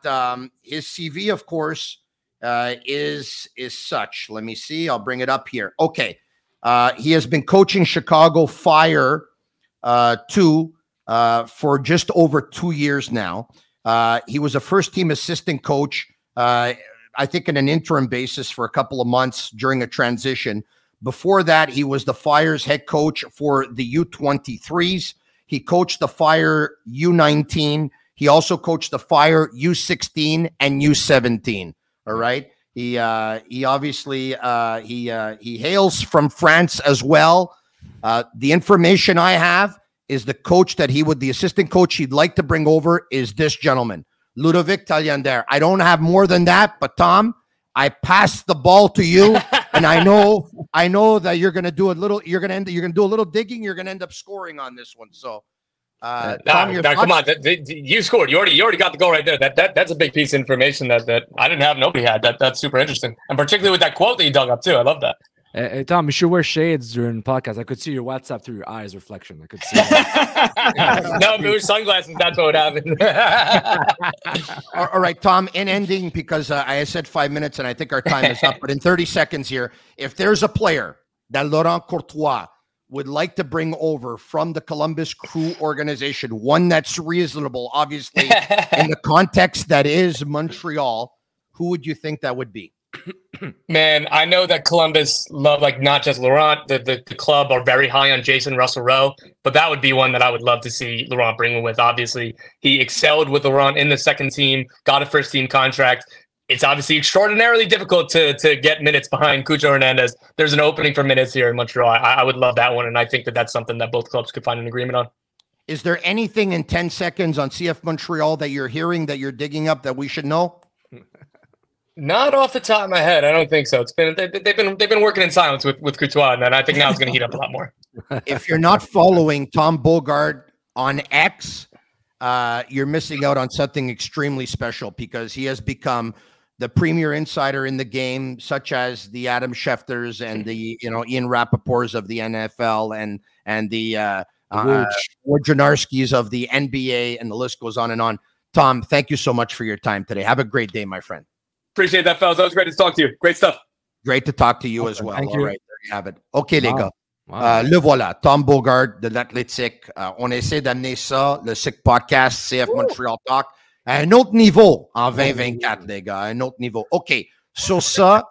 his CV, of course, is such. Let me see. I'll bring it up here. Okay. He has been coaching Chicago Fire 2 for just over 2 years now. He was a first-team assistant coach, I think, in an interim basis for a couple of months during a transition. Before that, he was the Fire's head coach for the U23s. He coached the Fire U19. He also coached the Fire U16 and U17. All right. He obviously he hails from France as well. The information I have is the coach that he would, the assistant coach he'd like to bring over is this gentleman, Ludovic Taliander. I don't have more than that, but Tom, I pass the ball to you, and I know that you're going to do a little. You're going to do a little digging. You're going to end up scoring on this one. So, Tom, come on, you scored. You already got the goal right there. That's a big piece of information that I didn't have. Nobody had that. That's super interesting, and particularly with that quote that you dug up too. I love that. Hey, Tom, you should wear shades during the podcast. I could see your WhatsApp through your eyes reflection. I could see. No, if it was sunglasses, that's what would happen. All right, Tom, in ending, because I said 5 minutes and I think our time is up, but in 30 seconds here, if there's a player that Laurent Courtois would like to bring over from the Columbus Crew organization, one that's reasonable, obviously, in the context that is Montreal, who would you think that would be? Man, I know that Columbus love, like, not just Laurent, the club are very high on Jason Russell Rowe, but that would be one that I would love to see Laurent bring with. Obviously, he excelled with Laurent in the second team, got a first team contract. It's obviously extraordinarily difficult to get minutes behind Cucho Hernandez. There's an opening for minutes here in Montreal. I would love that one, and I think that that's something that both clubs could find an agreement on. Is there anything in 10 seconds on CF Montreal that you're hearing, that you're digging up, that we should know? Not off the top of my head, I don't think so. It's been they've been working in silence with Courtois, and I think now it's going to heat up a lot more. If you're not following Tom Bogert on X, you're missing out on something extremely special, because he has become the premier insider in the game, such as the Adam Schefters and the Ian Rappaports of the NFL and the Wojnarowskis of the NBA, and the list goes on and on. Tom, thank you so much for your time today. Have a great day, my friend. Appreciate that, fellas. That was great to talk to you. Great stuff. Great to talk to you as well. Thank you. All right, there you have it. OK, les gars. Wow. Le voilà. Tom Bogert de l'Athletic. On essaie d'amener ça, le Sick Podcast, CF Montreal Talk, à un autre niveau en 2024, les gars. Un autre niveau. OK. Sur ça,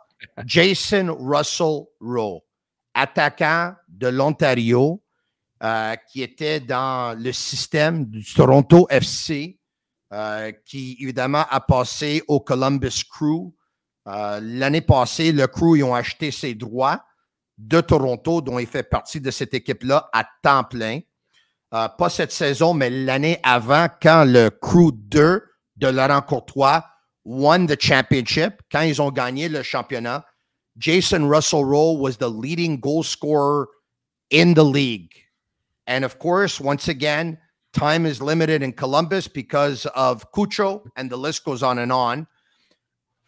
Jason Russell Rowe, attaquant de l'Ontario, qui était dans le système du Toronto FC, qui, évidemment, a passé au Columbus Crew. L'année passée, le Crew, ils ont acheté ses droits de Toronto, dont il fait partie de cette équipe-là à temps plein. Pas cette saison, mais l'année avant, quand le Crew 2 de Laurent Courtois won the championship, quand ils ont gagné le championnat, Jason Russell Rowe was the leading goal scorer in the league. And of course, once again, time is limited in Columbus because of Cucho, and the list goes on and on.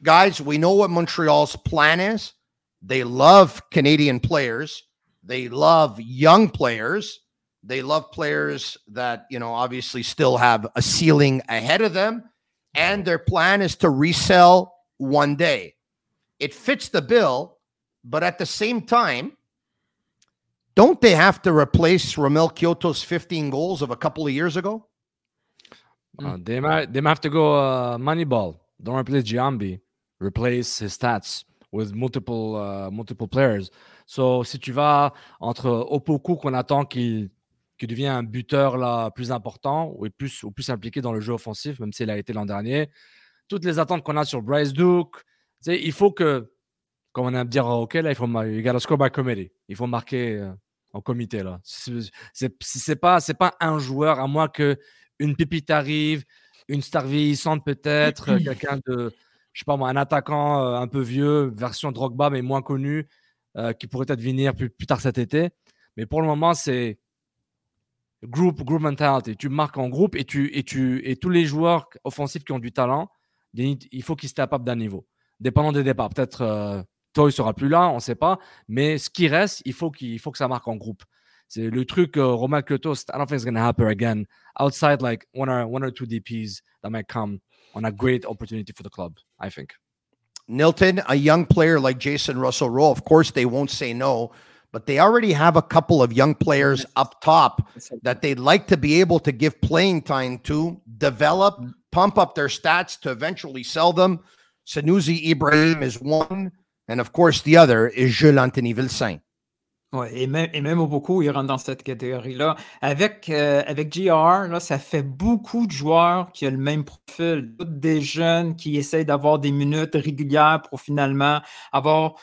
Guys, we know what Montreal's plan is. They love Canadian players. They love young players. They love players that, obviously still have a ceiling ahead of them. And their plan is to resell one day. It fits the bill, but at the same time, don't they have to replace Romel Kyoto's 15 goals of a couple of years ago? They might have to go Moneyball. Don't replace Giambi. Replace his stats with multiple players. So, si tu vas entre Opoku, qu'on attend qu'il devienne un buteur là, plus important ou plus impliqué dans le jeu offensif, même s'il a été l'an dernier, toutes les attentes qu'on a sur Bryce Duke, il faut que, comme on aime dire, OK, là, you gotta score by committee. Il faut marquer en comité, là. C'est pas un joueur, à moins qu'une pépite arrive, une star vieillissante peut-être, quelqu'un de, je sais pas moi, un attaquant un peu vieux, version Drogba, mais moins connu, qui pourrait peut-être venir plus tard cet été. Mais pour le moment, c'est group mentality. Tu marques en groupe et tous les joueurs offensifs qui ont du talent, il faut qu'ils se tapent d'un niveau. Dépendant des départs. Peut-être Toy sera plus là, on ne sait pas. Mais ce qui reste, il faut que ça marque en groupe. C'est le truc Romain Couteau, I don't think it's going to happen again. Outside like one or two DPs that might come on a great opportunity for the club, I think. Nilton, a young player like Jason Russell Rowe, of course they won't say no, but they already have a couple of young players up top that they'd like to be able to give playing time to, develop, pump up their stats to eventually sell them. Sunusi Ibrahim is one, and of course the other is Jules-Anthony Vilsaint. Ouais, et même Opoku, il rentre dans cette catégorie-là. Avec GR, là, ça fait beaucoup de joueurs qui ont le même profil. Tous des jeunes qui essayent d'avoir des minutes régulières pour finalement avoir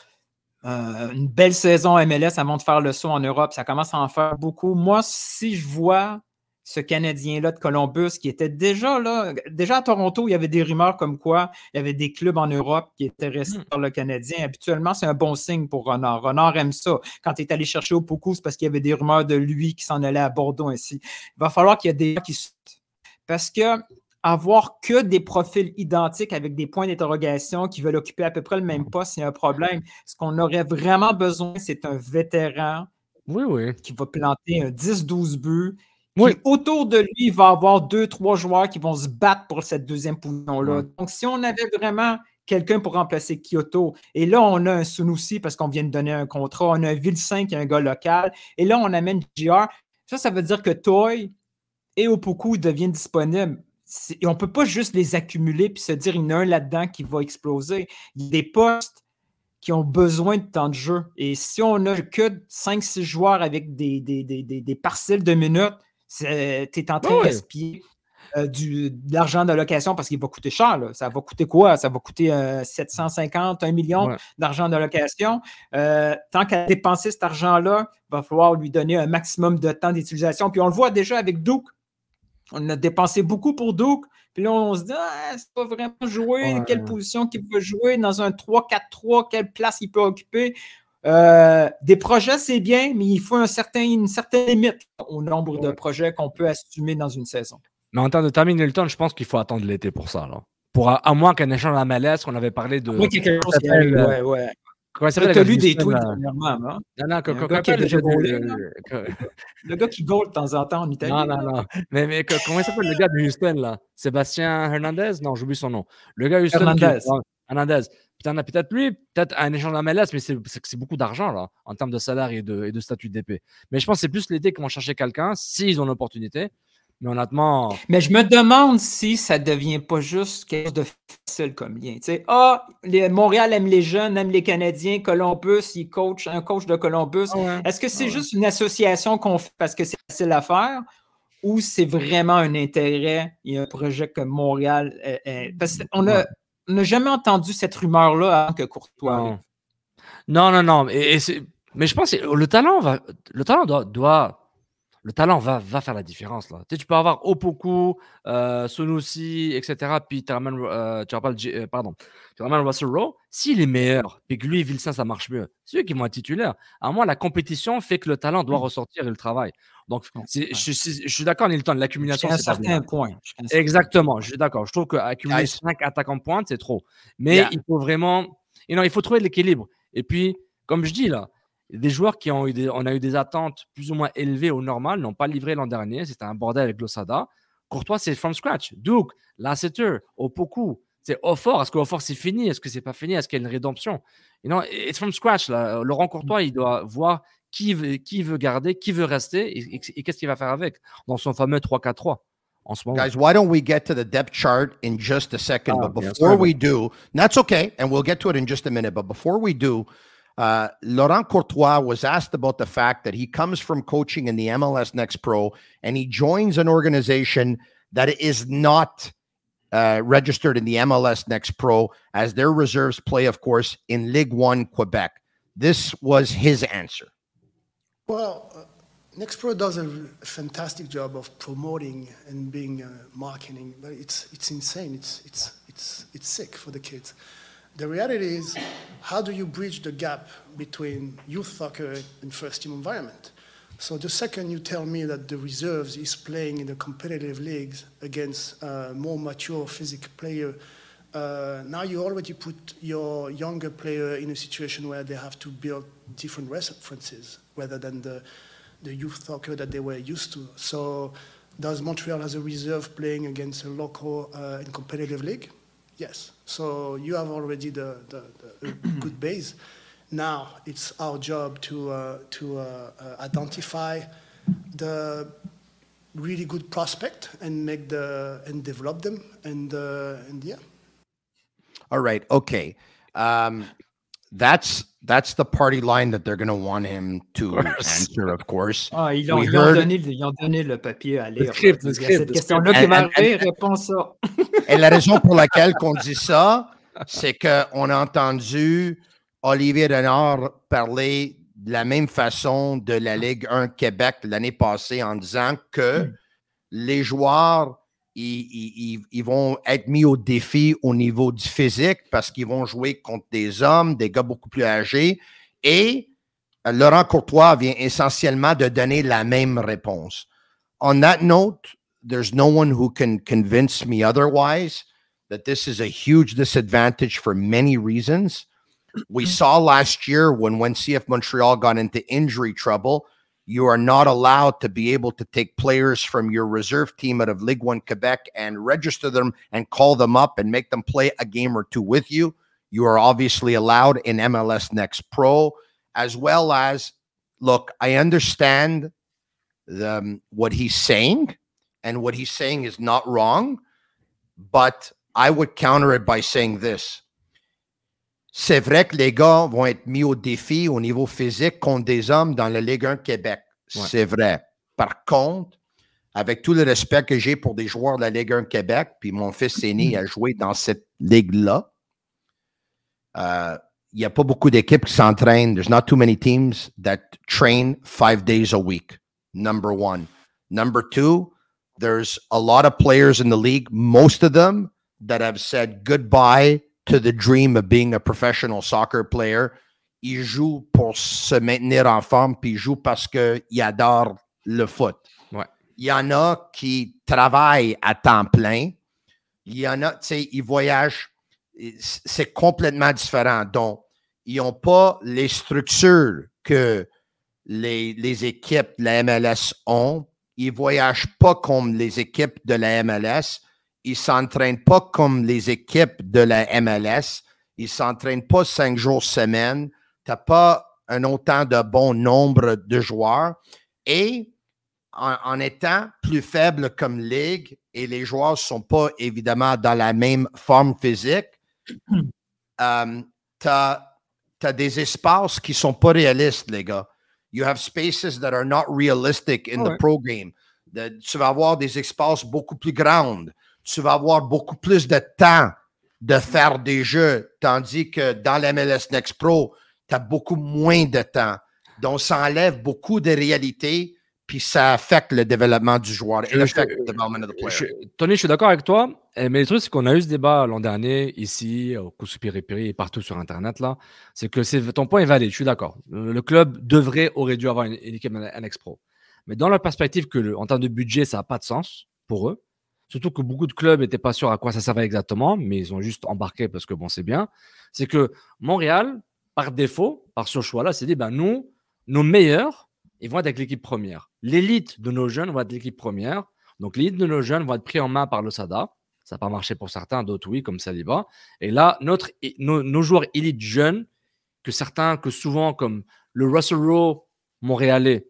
une belle saison MLS avant de faire le saut en Europe. Ça commence à en faire beaucoup. Moi, si je vois ce Canadien-là de Columbus qui était déjà là, déjà à Toronto, il y avait des rumeurs comme quoi il y avait des clubs en Europe qui étaient restés par le Canadien. Habituellement, c'est un bon signe pour Renard. Renard aime ça. Quand il est allé chercher Opoku, c'est parce qu'il y avait des rumeurs de lui qui s'en allait à Bordeaux ainsi. Il va falloir qu'il y ait des gens qui sautent. Parce que avoir que des profils identiques avec des points d'interrogation qui veulent occuper à peu près le même poste, c'est un problème. Ce qu'on aurait vraiment besoin, c'est un vétéran qui va planter un 10-12 buts. Oui. Autour de lui, il va y avoir 2-3 joueurs qui vont se battre pour cette deuxième position-là. Oui. Donc, si on avait vraiment quelqu'un pour remplacer Kyoto, et là, on a un Sunusi parce qu'on vient de donner un contrat, on a un Vilsaint qui est un gars local, et là, on amène JR. Ça veut dire que Toy et Opoku deviennent disponibles. Et on ne peut pas juste les accumuler puis se dire il y en a un là-dedans qui va exploser. Il y a des postes qui ont besoin de temps de jeu. Et si on n'a que 5-6 joueurs avec des parcelles de minutes, t'es en train de gaspiller de l'argent de location parce qu'il va coûter cher. Là. Ça va coûter quoi? Ça va coûter 750, 1 million d'argent de location. Tant qu'à dépenser cet argent-là, il va falloir lui donner un maximum de temps d'utilisation. Puis on le voit déjà avec Duke. On a dépensé beaucoup pour Duke. Puis là, on se dit, c'est pas vraiment jouer. Ouais. Quelle position qu'il peut jouer dans un 3-4-3? Quelle place il peut occuper? Des projets, c'est bien, mais il faut une certaine limite au nombre de projets qu'on peut assumer dans une saison. Mais en termes de timing, Nilton, je pense qu'il faut attendre l'été pour ça. Là. À moins qu'un échange à MLS, qu'on avait parlé de... Oui, quelque chose qui arrive, ouais. Tu as lu des tweets dernièrement, non? Non, le gars qui goal de temps en temps en Italie. Non. Mais comment il s'appelle le gars de Houston, là? Sébastien Hernandez? Non, j'oublie son nom. Le gars Houston Hernandez. Peut-être lui, peut-être un échange à MLS, mais c'est beaucoup d'argent là, en termes de salaire et de statut d'épée. Mais je pense que c'est plus l'été qu'ils vont chercher quelqu'un, s'ils ont l'opportunité. Mais honnêtement... Mais je me demande si ça ne devient pas juste quelque chose de facile comme lien. Tu sais, Montréal aime les jeunes, aime les Canadiens, Columbus, il coach, un coach de Columbus. Ouais. Est-ce que c'est juste une association qu'on fait parce que c'est facile à faire? Ou c'est vraiment un intérêt et un projet comme Montréal? Parce qu'on a... On n'a jamais entendu cette rumeur-là avant que Courtois arrive. Non. Mais je pense que le talent va faire la différence. Là. Tu peux avoir Opoku, Sunusi, etc. Puis tu ramènes Russell Rowe. S'il est meilleur, puis que lui et Vilsaint, ça marche mieux, c'est eux qui vont être titulaires. À moins, la compétition fait que le talent doit ressortir et le travail. Donc, je suis d'accord, Nilton, l'accumulation, c'est pas bien. Jusqu'à un certain point. Exactement, je suis d'accord. Je trouve qu'accumuler 5 attaquants de pointe, c'est trop. Mais il faut vraiment... Et non, il faut trouver de l'équilibre. Et puis, comme je dis là, des joueurs qui ont eu des attentes plus ou moins élevées au normal n'ont pas livré l'an dernier. C'était un bordel avec Losada. Courtois, c'est from scratch. Duke, Lasseter, Opoku, c'est Ofor. Est-ce que Ofor, c'est fini? Est-ce que c'est pas fini? Est-ce qu'il y a une rédemption? Et non, it's from scratch. Là. Laurent Courtois, il doit voir qui veut garder, qui veut rester et qu'est-ce qu'il va faire avec dans son fameux 3-4-3 en ce moment. Guys, why don't we get to the depth chart in just a second? But before we do, that's okay, and we'll get to it in just a minute. But before we do, Laurent Courtois was asked about the fact that he comes from coaching in the MLS Next Pro and he joins an organization that is not registered in the MLS Next Pro as their reserves play, of course, in Ligue 1 Quebec. This was his answer. Well, Next Pro does a fantastic job of promoting and being marketing, but it's insane. It's sick for the kids. The reality is, how do you bridge the gap between youth soccer and first team environment? So the second you tell me that the reserves is playing in the competitive leagues against more mature physical player, now you already put your younger player in a situation where they have to build different references rather than the youth soccer that they were used to. So does Montreal as a reserve playing against a local and competitive league? Yes. So you have already the good base. Now it's our job to identify the really good prospect and make the and develop them and yeah. All right, okay, that's the party line that they're going to want him to answer, of course. Ah, ils ont donné le papier à lire. Le script, cette question-là qui m'arrivait, réponds ça. Et la raison pour laquelle qu'on dit ça, c'est qu'on a entendu Olivier Renard parlait de la même façon de la Ligue 1 Québec l'année passée en disant que les joueurs, ils vont être mis au défi au niveau du physique parce qu'ils vont jouer contre des hommes, des gars beaucoup plus âgés. Et Laurent Courtois vient essentiellement de donner la même réponse. On that note, there's no one who can convince me otherwise that this is a huge disadvantage for many reasons. We saw last year when CF Montreal got into injury trouble, you are not allowed to be able to take players from your reserve team out of Ligue 1 Quebec and register them and call them up and make them play a game or two with you. You are obviously allowed in MLS Next Pro, as well as, look, I understand what he's saying, and what he's saying is not wrong, but I would counter it by saying this. C'est vrai que les gars vont être mis au défi au niveau physique contre des hommes dans la Ligue 1 Québec. Ouais. C'est vrai. Par contre, avec tout le respect que j'ai pour des joueurs de la Ligue 1 Québec, puis mon fils aîné a joué dans cette ligue-là, il n'y a pas beaucoup d'équipes qui s'entraînent. There's not too many teams that train 5 days a week, number one. Number two, there's a lot of players in the league, most of them, that have said goodbye to the dream of being a professional soccer player. Il joue pour se maintenir en forme, puis il joue parce qu'il adore le foot. Ouais. Il y en a qui travaillent à temps plein. Il y en a, tu sais, ils voyagent. C'est complètement différent. Donc, ils n'ont pas les structures que les équipes de la MLS ont. Ils ne voyagent pas comme les équipes de la MLS. Ils ne s'entraînent pas comme les équipes de la MLS. Ils ne s'entraînent pas 5 jours semaine. Tu n'as pas un autant de bon nombre de joueurs. Et en étant plus faible comme ligue, et les joueurs ne sont pas évidemment dans la même forme physique, tu as des espaces qui ne sont pas réalistes, les gars. You have spaces that are not realistic in the pro game. Tu vas avoir des espaces beaucoup plus grands. Tu vas avoir beaucoup plus de temps de faire des jeux, tandis que dans la MLS Next Pro, tu as beaucoup moins de temps. Donc, ça enlève beaucoup de réalités, puis ça affecte le développement du joueur. Tony, je suis d'accord avec toi, mais le truc, c'est qu'on a eu ce débat l'an dernier, ici, au Couscous Piri Piri et partout sur Internet, là, c'est que ton point est valide, je suis d'accord. Le club aurait dû avoir une équipe Next Pro. Mais dans la perspective en termes de budget, ça n'a pas de sens pour eux. Surtout que beaucoup de clubs n'étaient pas sûrs à quoi ça servait exactement, mais ils ont juste embarqué parce que bon, c'est bien. C'est que Montréal, par défaut, par ce choix-là, s'est dit, nous, nos meilleurs, ils vont être avec l'équipe première. L'élite de nos jeunes va être l'équipe première. Donc, l'élite de nos jeunes va être pris en main par Losada. Ça n'a pas marché pour certains, d'autres oui, comme Saliba. Et là, nos joueurs élites jeunes, que souvent, comme le Russell Rowe montréalais,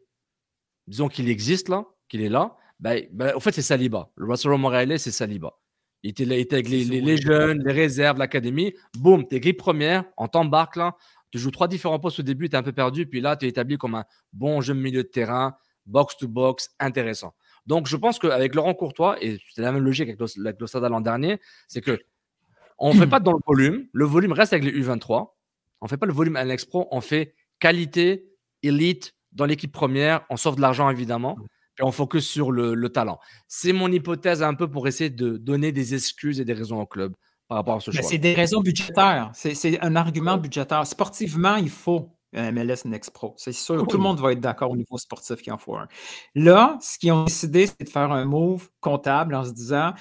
disons qu'il existe là, qu'il est là, en fait, c'est Saliba. Le Russell Rowe montréalais, c'est Saliba. Il était avec les jeunes, les réserves, l'académie. Boum, t'es grille première, on t'embarque là. Tu joues 3 différents postes au début, t'es un peu perdu. Puis là, t'es établi comme un bon jeu de milieu de terrain, box-to-box, intéressant. Donc, je pense qu'avec Laurent Courtois, et c'était la même logique avec Losada l'an dernier, c'est qu'on ne fait pas dans le volume. Le volume reste avec les U23. On ne fait pas le volume à l'expro. On fait qualité, élite, dans l'équipe première, on sauve de l'argent évidemment et on focus sur le talent. C'est mon hypothèse un peu pour essayer de donner des excuses et des raisons au club par rapport à ce choix. C'est des raisons budgétaires. C'est un argument budgétaire. Sportivement, il faut un MLS Next Pro. C'est sûr, tout le monde va être d'accord au niveau sportif qu'il en faut un. Là, ce qu'ils ont décidé, c'est de faire un move comptable en se disant,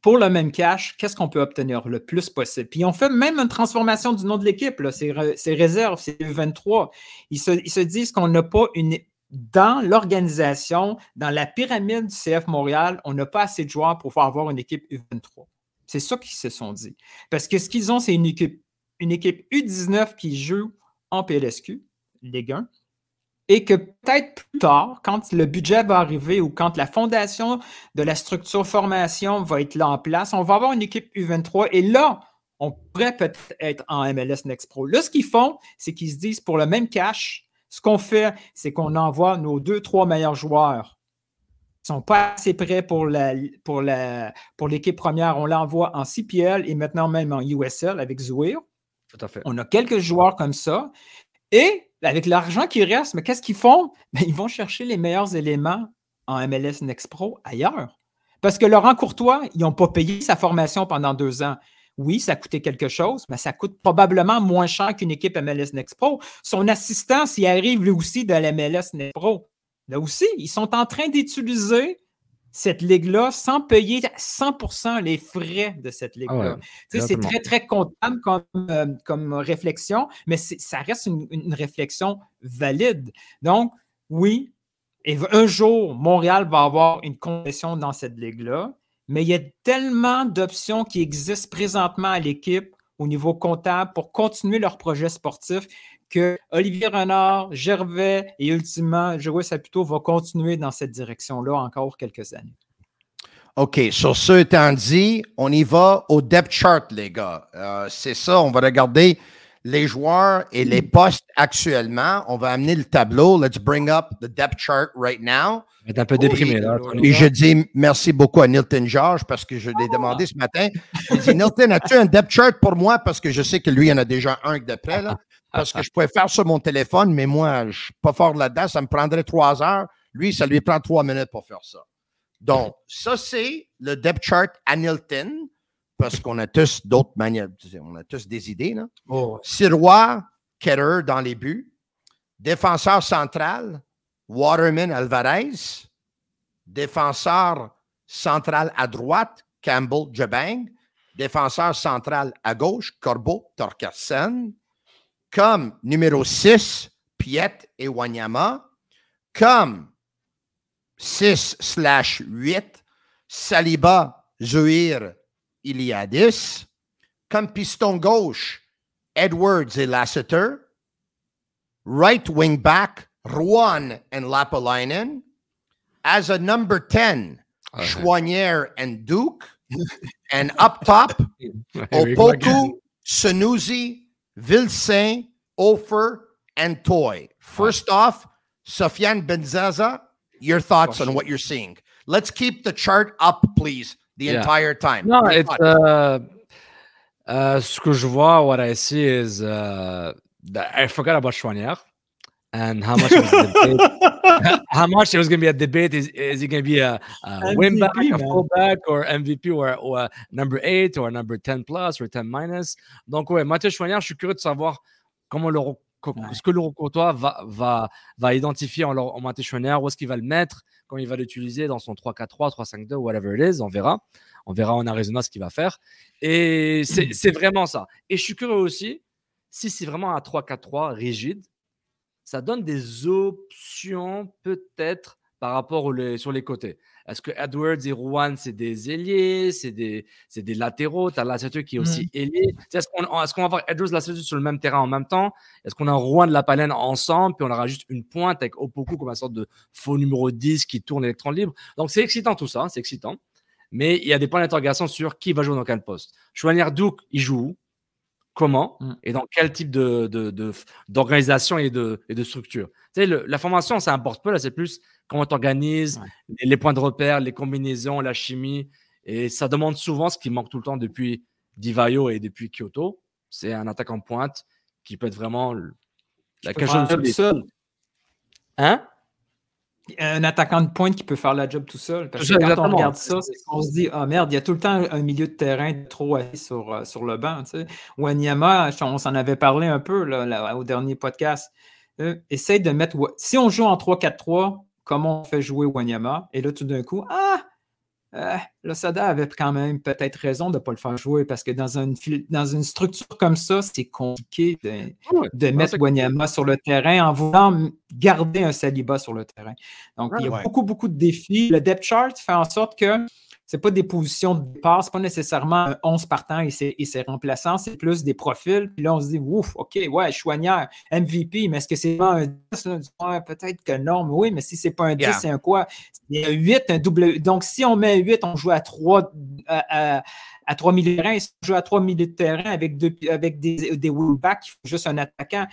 pour le même cash, qu'est-ce qu'on peut obtenir le plus possible? Puis, on fait même une transformation du nom de l'équipe. Là. C'est Réserve, c'est U23. Ils se disent qu'on n'a pas une... Dans l'organisation, dans la pyramide du CF Montréal, on n'a pas assez de joueurs pour pouvoir avoir une équipe U23. C'est ça qu'ils se sont dit. Parce que ce qu'ils ont, c'est une équipe U19 qui joue en PLSQ, Ligue 1, et que peut-être plus tard, quand le budget va arriver ou quand la fondation de la structure formation va être là en place, on va avoir une équipe U23 et là, on pourrait peut-être être en MLS Next Pro. Là, ce qu'ils font, c'est qu'ils se disent pour le même cash, ce qu'on fait, c'est qu'on envoie nos 2-3 meilleurs joueurs. Ils ne sont pas assez prêts pour l'équipe première. On l'envoie en CPL et maintenant même en USL avec Zouir. Tout à fait. On a quelques joueurs comme ça. Et avec l'argent qui reste, mais qu'est-ce qu'ils font? Ben, ils vont chercher les meilleurs éléments en MLS Next Pro ailleurs. Parce que Laurent Courtois, ils n'ont pas payé sa formation pendant 2 ans. Oui, ça coûtait quelque chose, mais ça coûte probablement moins cher qu'une équipe MLS Next Pro. Son assistant, s'il arrive lui aussi de la MLS Next Pro, là aussi, ils sont en train d'utiliser cette ligue-là sans payer 100% les frais de cette ligue-là. Ah ouais, tu sais, c'est très, très comptable comme réflexion, mais ça reste une réflexion valide. Donc, oui, et un jour, Montréal va avoir une concession dans cette ligue-là. Mais il y a tellement d'options qui existent présentement à l'équipe au niveau comptable pour continuer leur projet sportif que Olivier Renard, Gervais et ultimement Joël Saputo vont continuer dans cette direction-là encore quelques années. OK, sur ce étant dit, on y va au depth chart, les gars. C'est ça, on va regarder les joueurs et les postes actuellement. On va amener le tableau. Let's bring up the depth chart right now. Je suis un peu déprimé. Là, et je dis merci beaucoup à Nilton George parce que je l'ai demandé ce matin. Je dis, Nilton, as-tu un depth chart pour moi? Parce que je sais que lui, il y en a déjà un de près. Là, parce que je pouvais faire sur mon téléphone, mais moi, je ne suis pas fort là-dedans. Ça me prendrait 3 heures. Lui, ça lui prend 3 minutes pour faire ça. Donc, ça, c'est le depth chart à Nilton. Parce qu'on a tous d'autres manières. On a tous des idées, là. Oh. Sirois, Ketter dans les buts. Défenseur central, Waterman Alvarez. Défenseur central à droite, Campbell Jabang. Défenseur central à gauche, Corbeau Torkersen. Comme numéro 6, Piet et Wanyama. Comme 6/8, Saliba, Zouir, il y a 10. Comme piston gauche, Edwards et Lasseter. Right wing back, Rouen and Lapalainen. As a number 10, Choinière and Duke. And up top, Opoku, Sunusi, Vilsaint, Ofer, and Toy. First off, Sofiane Benzaza, your thoughts on what you're seeing. Let's keep the chart up, please. The entire time. No, it's ce que je vois, what I see is I forgot about Choinière and how much it was a debate. How much it was going to be a debate. Is it going to be a win back, a fullback, or MVP, or number 8, or number 10 plus, or 10 minus? Donc, ouais, Mathieu Choinière, je suis curieux de savoir comment ce que Laurent Courtois va identifier en Mathieu Choinière, où est-ce qu'il va le mettre, quand il va l'utiliser dans son 3-4-3, 3-5-2, whatever it is, on verra. On verra en Arizona ce qu'il va faire. Et c'est vraiment ça. Et je suis curieux aussi, si c'est vraiment un 3-4-3 rigide, ça donne des options peut-être par rapport sur les côtés. Est-ce que Edwards et Rouen, c'est des ailiers, c'est des latéraux? Tu as Lasseter qui est aussi ailier. Est-ce qu'on va avoir Edwards et Lasseter sur le même terrain en même temps? Est-ce qu'on a Rouen de la Palène ensemble? Puis on aura juste une pointe avec Opoku comme une sorte de faux numéro 10 qui tourne électron libre. Donc c'est excitant tout ça, c'est excitant. Mais il y a des points d'interrogation sur qui va jouer dans quel poste. Choinière Duke, il joue où? Comment? Et dans quel type d'organisation et de structure? Tu sais, la formation, ça importe peu, là, c'est plus comment tu organises, les points de repère, les combinaisons, la chimie. Et ça demande souvent ce qui manque tout le temps depuis Divaio et depuis Kyoto. C'est un attaquant pointe qui peut être vraiment la cachette de seul. Hein? Un attaquant de pointe qui peut faire la job tout seul. Parce que quand on regarde ça, c'est qu'on se dit « Ah oh merde, il y a tout le temps un milieu de terrain trop assis sur le banc. » Wanyama, on s'en avait parlé un peu au dernier podcast. Essaye de mettre... Si on joue en 3-4-3, comment on fait jouer Wanyama? Et là, tout d'un coup, Losada avait quand même peut-être raison de ne pas le faire jouer parce que dans une structure comme ça, c'est compliqué de mettre Wanyama sur le terrain en voulant garder un Saliba sur le terrain. Donc, il y a beaucoup, beaucoup de défis. Le depth chart fait en sorte que ce n'est pas des positions de départ, ce n'est pas nécessairement un 11 partant et ses remplaçants, c'est plus des profils. Puis là, on se dit, ouf, OK, ouais, Choinière, MVP, mais est-ce que c'est vraiment un 10? Ouais, peut-être que non, mais oui, mais si ce n'est pas un 10, c'est un quoi? C'est un 8, un double. Donc, si on met un 8, on joue à 3 milieux de terrain. Si on joue à 3 milieux de terrain avec des wing-backs qui font juste un attaquant,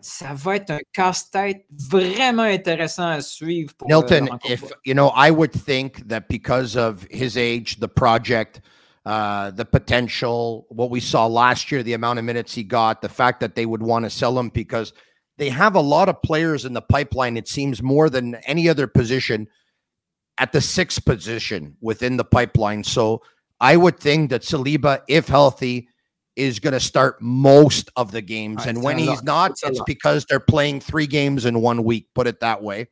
ça va être un casse-tête vraiment intéressant à suivre. Nilton, I would think that because of his age, the project, the potential, what we saw last year, the amount of minutes he got, the fact that they would want to sell him because they have a lot of players in the pipeline, it seems, more than any other position at the sixth position within the pipeline. So I would think that Saliba, if healthy, is going to start most of the games. And when he's not, it's because they're playing 3 games in 1 week, put it that way.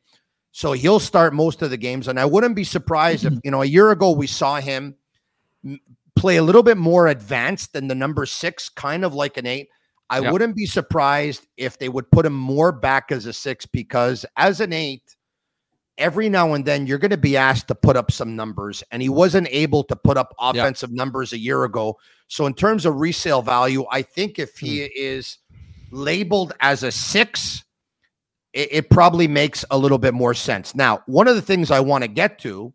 So he'll start most of the games. And I wouldn't be surprised if, a year ago we saw him play a little bit more advanced than the number 6, kind of like an 8. I wouldn't be surprised if they would put him more back as a 6 because as an 8, every now and then you're going to be asked to put up some numbers, and he wasn't able to put up offensive numbers a year ago. So in terms of resale value, I think if he is labeled as a 6, it probably makes a little bit more sense. Now, one of the things I want to get to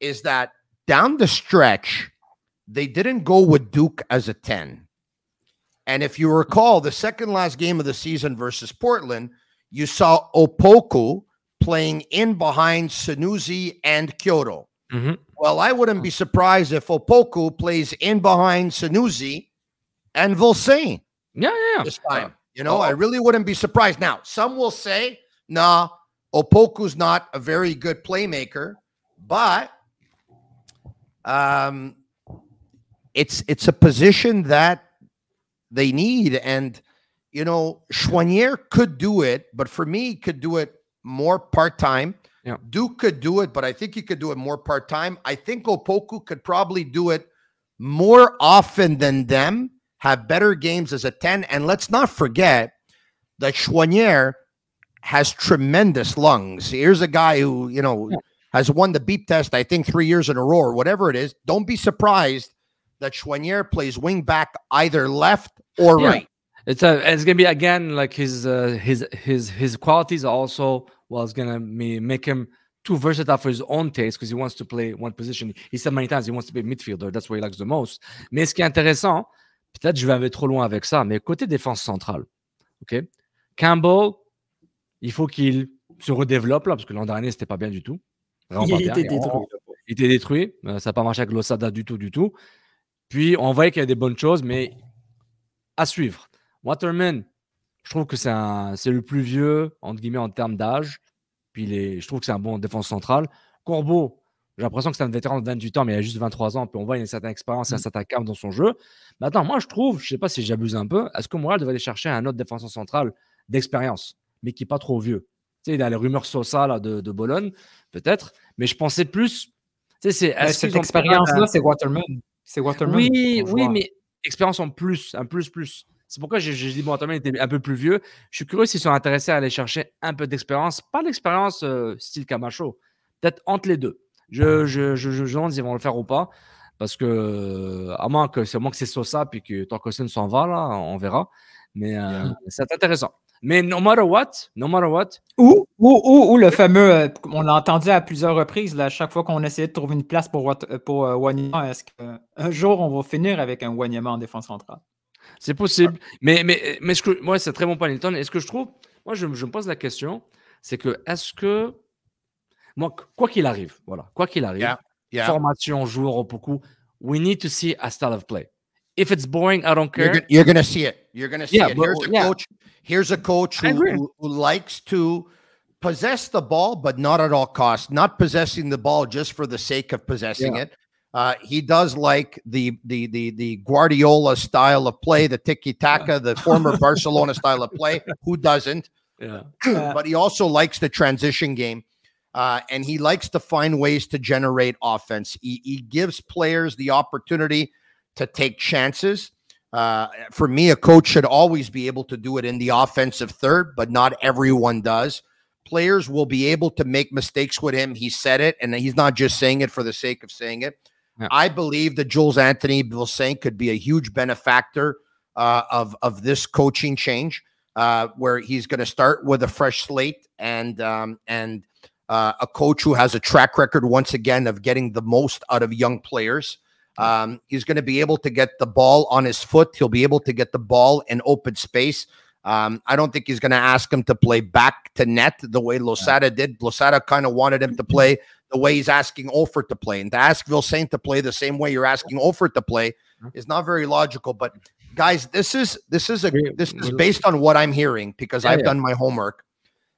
is that down the stretch, they didn't go with Duke as a 10. And if you recall, the second last game of the season versus Portland, you saw Opoku playing in behind Sunusi and Kyoto. Mm-hmm. Well, I wouldn't be surprised if Opoku plays in behind Sunusi and Vilsaint. Yeah. This time. I really wouldn't be surprised. Now, some will say, nah, Opoku's not a very good playmaker, but it's a position that they need. And, Choinière could do it, but for me, he could do it more part-time. Yeah. Duke could do it, but I think he could do it more part-time. I think Opoku could probably do it more often than them, have better games as a 10. And let's not forget that Choinière has tremendous lungs. Here's a guy who, has won the beep test, I think, 3 years in a row or whatever it is. Don't be surprised that Choinière plays wing back either left or right. It's gonna be again like his qualities are also it's gonna make him too versatile for his own taste because he wants to play one position. He said many times he wants to be a midfielder. That's what he likes the most. Mais ce qui est intéressant, peut-être je vais aller trop loin avec ça, mais côté défense centrale, ok, Campbell, il faut qu'il se redéveloppe là parce que l'an dernier c'était pas bien du tout. Il était détruit. Ça n'a pas marché avec Losada du tout. Puis on voyait qu'il y a des bonnes choses, mais à suivre. Waterman, je trouve que c'est le plus vieux, entre guillemets, en termes d'âge. Puis je trouve que c'est un bon défense central. Corbeau, j'ai l'impression que c'est un vétéran de 28 ans, mais il a juste 23 ans. Puis on voit une certaine expérience et un certain calme dans son jeu. Maintenant, moi, je trouve, je ne sais pas si j'abuse un peu, est-ce que Montréal devrait aller chercher un autre défenseur central d'expérience, mais qui n'est pas trop vieux? Tu sais, dans les rumeurs Sosa là, de Bologne, peut-être. Mais je pensais plus... Tu sais, cette expérience-là, c'est Waterman. C'est Waterman. Oui, mais expérience en plus, un plus. C'est pourquoi je dis bon, Thomas était un peu plus vieux. Je suis curieux s'ils sont intéressés à aller chercher un peu d'expérience. Pas l'expérience style Camacho. Peut-être entre les deux. Je demande s'ils vont le faire ou pas. Parce que, à moins que c'est Sosa puis que Torkelson s'en va, là, on verra. Mais c'est intéressant. Mais no matter what. Ou le fameux, on l'a entendu à plusieurs reprises, là, à chaque fois qu'on essayait de trouver une place pour Wanyama, est-ce qu'un jour on va finir avec un Wanyama en défense centrale? C'est possible, mais moi, c'est très bon point, Nilton. Et ce que je trouve, moi, je me pose la question, c'est que moi, quoi qu'il arrive, formation, joueur, Opoku, we need to see a style of play. If it's boring, I don't care. You're going to see it. Here's a coach who likes to possess the ball, but not at all costs, not possessing the ball just for the sake of possessing it. He does like the Guardiola style of play, the tiki-taka, the former Barcelona style of play. Who doesn't? Yeah. But he also likes the transition game, and he likes to find ways to generate offense. He gives players the opportunity to take chances. For me, a coach should always be able to do it in the offensive third, but not everyone does. Players will be able to make mistakes with him. He said it, and he's not just saying it for the sake of saying it. Yeah. I believe that Jules-Anthony Vilsaint could be a huge benefactor of this coaching change, where he's going to start with a fresh slate and a coach who has a track record, once again, of getting the most out of young players. He's going to be able to get the ball on his foot. He'll be able to get the ball in open space. I don't think he's going to ask him to play back to net the way Losada did. Losada kind of wanted him to play the way he's asking Olford to play. And to ask Vilsaint to play the same way you're asking Olford to play is not very logical. But guys, this is based on what I'm hearing, because I've done my homework.